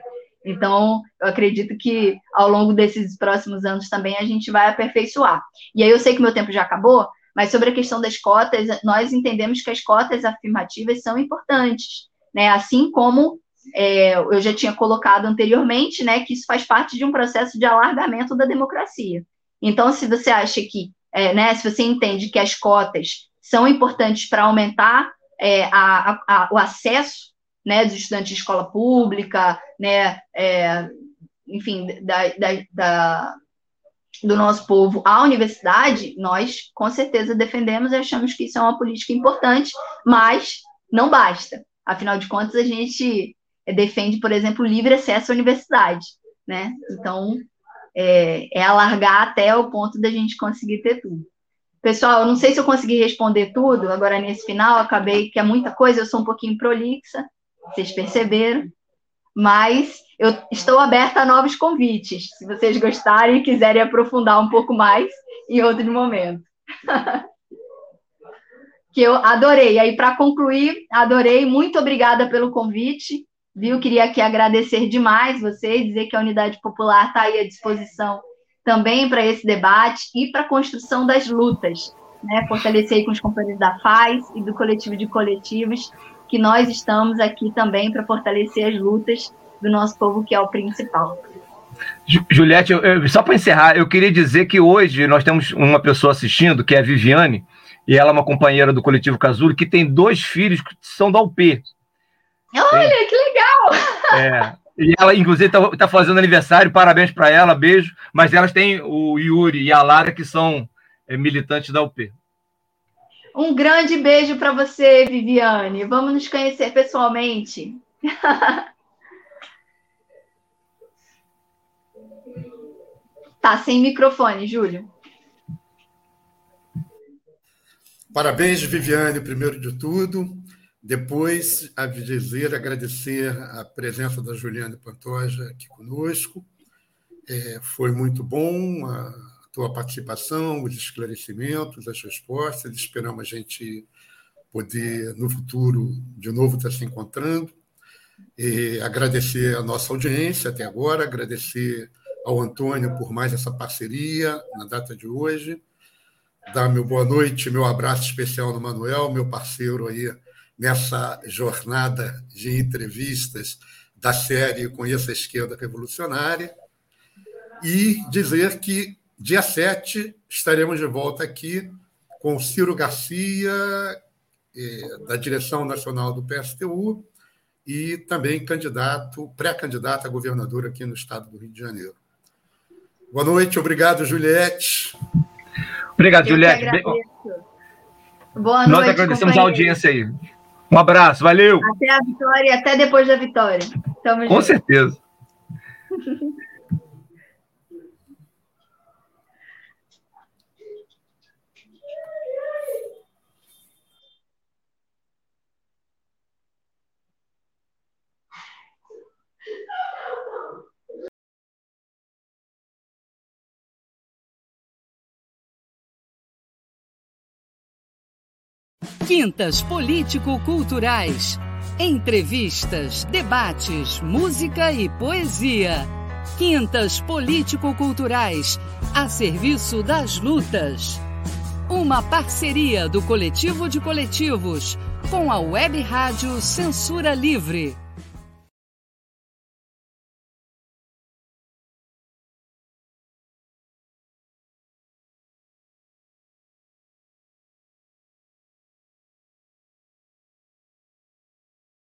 Então, eu acredito que ao longo desses próximos anos também a gente vai aperfeiçoar. E aí eu sei que meu tempo já acabou, mas sobre a questão das cotas, nós entendemos que as cotas afirmativas são importantes, né? Assim como é, eu já tinha colocado anteriormente, né, que isso faz parte de um processo de alargamento da democracia. Então, se você acha que, é, né, se você entende que as cotas são importantes para aumentar é, a, a, o acesso, né, dos estudantes de escola pública, né, é, enfim, da, da, da, do nosso povo à universidade, nós com certeza defendemos e achamos que isso é uma política importante, mas não basta. Afinal de contas, a gente defende, por exemplo, o livre acesso à universidade, né? Então, é, é alargar até o ponto da gente conseguir ter tudo. Pessoal, eu não sei se eu consegui responder tudo, agora nesse final, acabei que é muita coisa, eu sou um pouquinho prolixa, vocês perceberam, mas eu estou aberta a novos convites, se vocês gostarem e quiserem aprofundar um pouco mais em outro momento. Que eu adorei. Aí, para concluir, adorei, muito obrigada pelo convite, viu? Queria aqui agradecer demais vocês, dizer que a Unidade Popular está aí à disposição também para esse debate e para a construção das lutas, né? Fortalecer com os companheiros da F A S e do Coletivo de Coletivos, que nós estamos aqui também para fortalecer as lutas do nosso povo, que é o principal. Juliette, eu, eu, só para encerrar, eu queria dizer que hoje nós temos uma pessoa assistindo, que é a Viviane, e ela é uma companheira do Coletivo Casulo, que tem dois filhos que são da U P. Olha, tem... que legal! É, e ela, inclusive, está tá fazendo aniversário, parabéns para ela, beijo, mas elas têm o Yuri e a Lara, que são é, militantes da U P. Um grande beijo para você, Viviane. Vamos nos conhecer pessoalmente. Tá sem microfone, Júlio. Parabéns, Viviane, primeiro de tudo. Depois, a dizer, agradecer a presença da Juliette Pantoja aqui conosco. É, foi muito bom a tua participação, os esclarecimentos, as respostas. Esperamos a gente poder, no futuro, de novo estar se encontrando. E agradecer a nossa audiência até agora, agradecer ao Antônio por mais essa parceria na data de hoje. Dar meu boa noite, meu abraço especial no Manuel, meu parceiro aí nessa jornada de entrevistas da série Conheça a Esquerda Revolucionária. E dizer que dia sete, estaremos de volta aqui com Ciro Garcia, da direção nacional do P S T U, e também candidato, pré-candidato a governador aqui no estado do Rio de Janeiro. Boa noite, obrigado, Juliette. Obrigado, Eu Juliette. Boa noite. Nós agradecemos a audiência aí. Um abraço, valeu. Até a vitória e até depois da vitória. Tamo com junto. Certeza. Quintas Político-Culturais. Entrevistas, debates, música e poesia. Quintas Político-Culturais, a serviço das lutas. Uma parceria do Coletivo de Coletivos com a Web Rádio Censura Livre.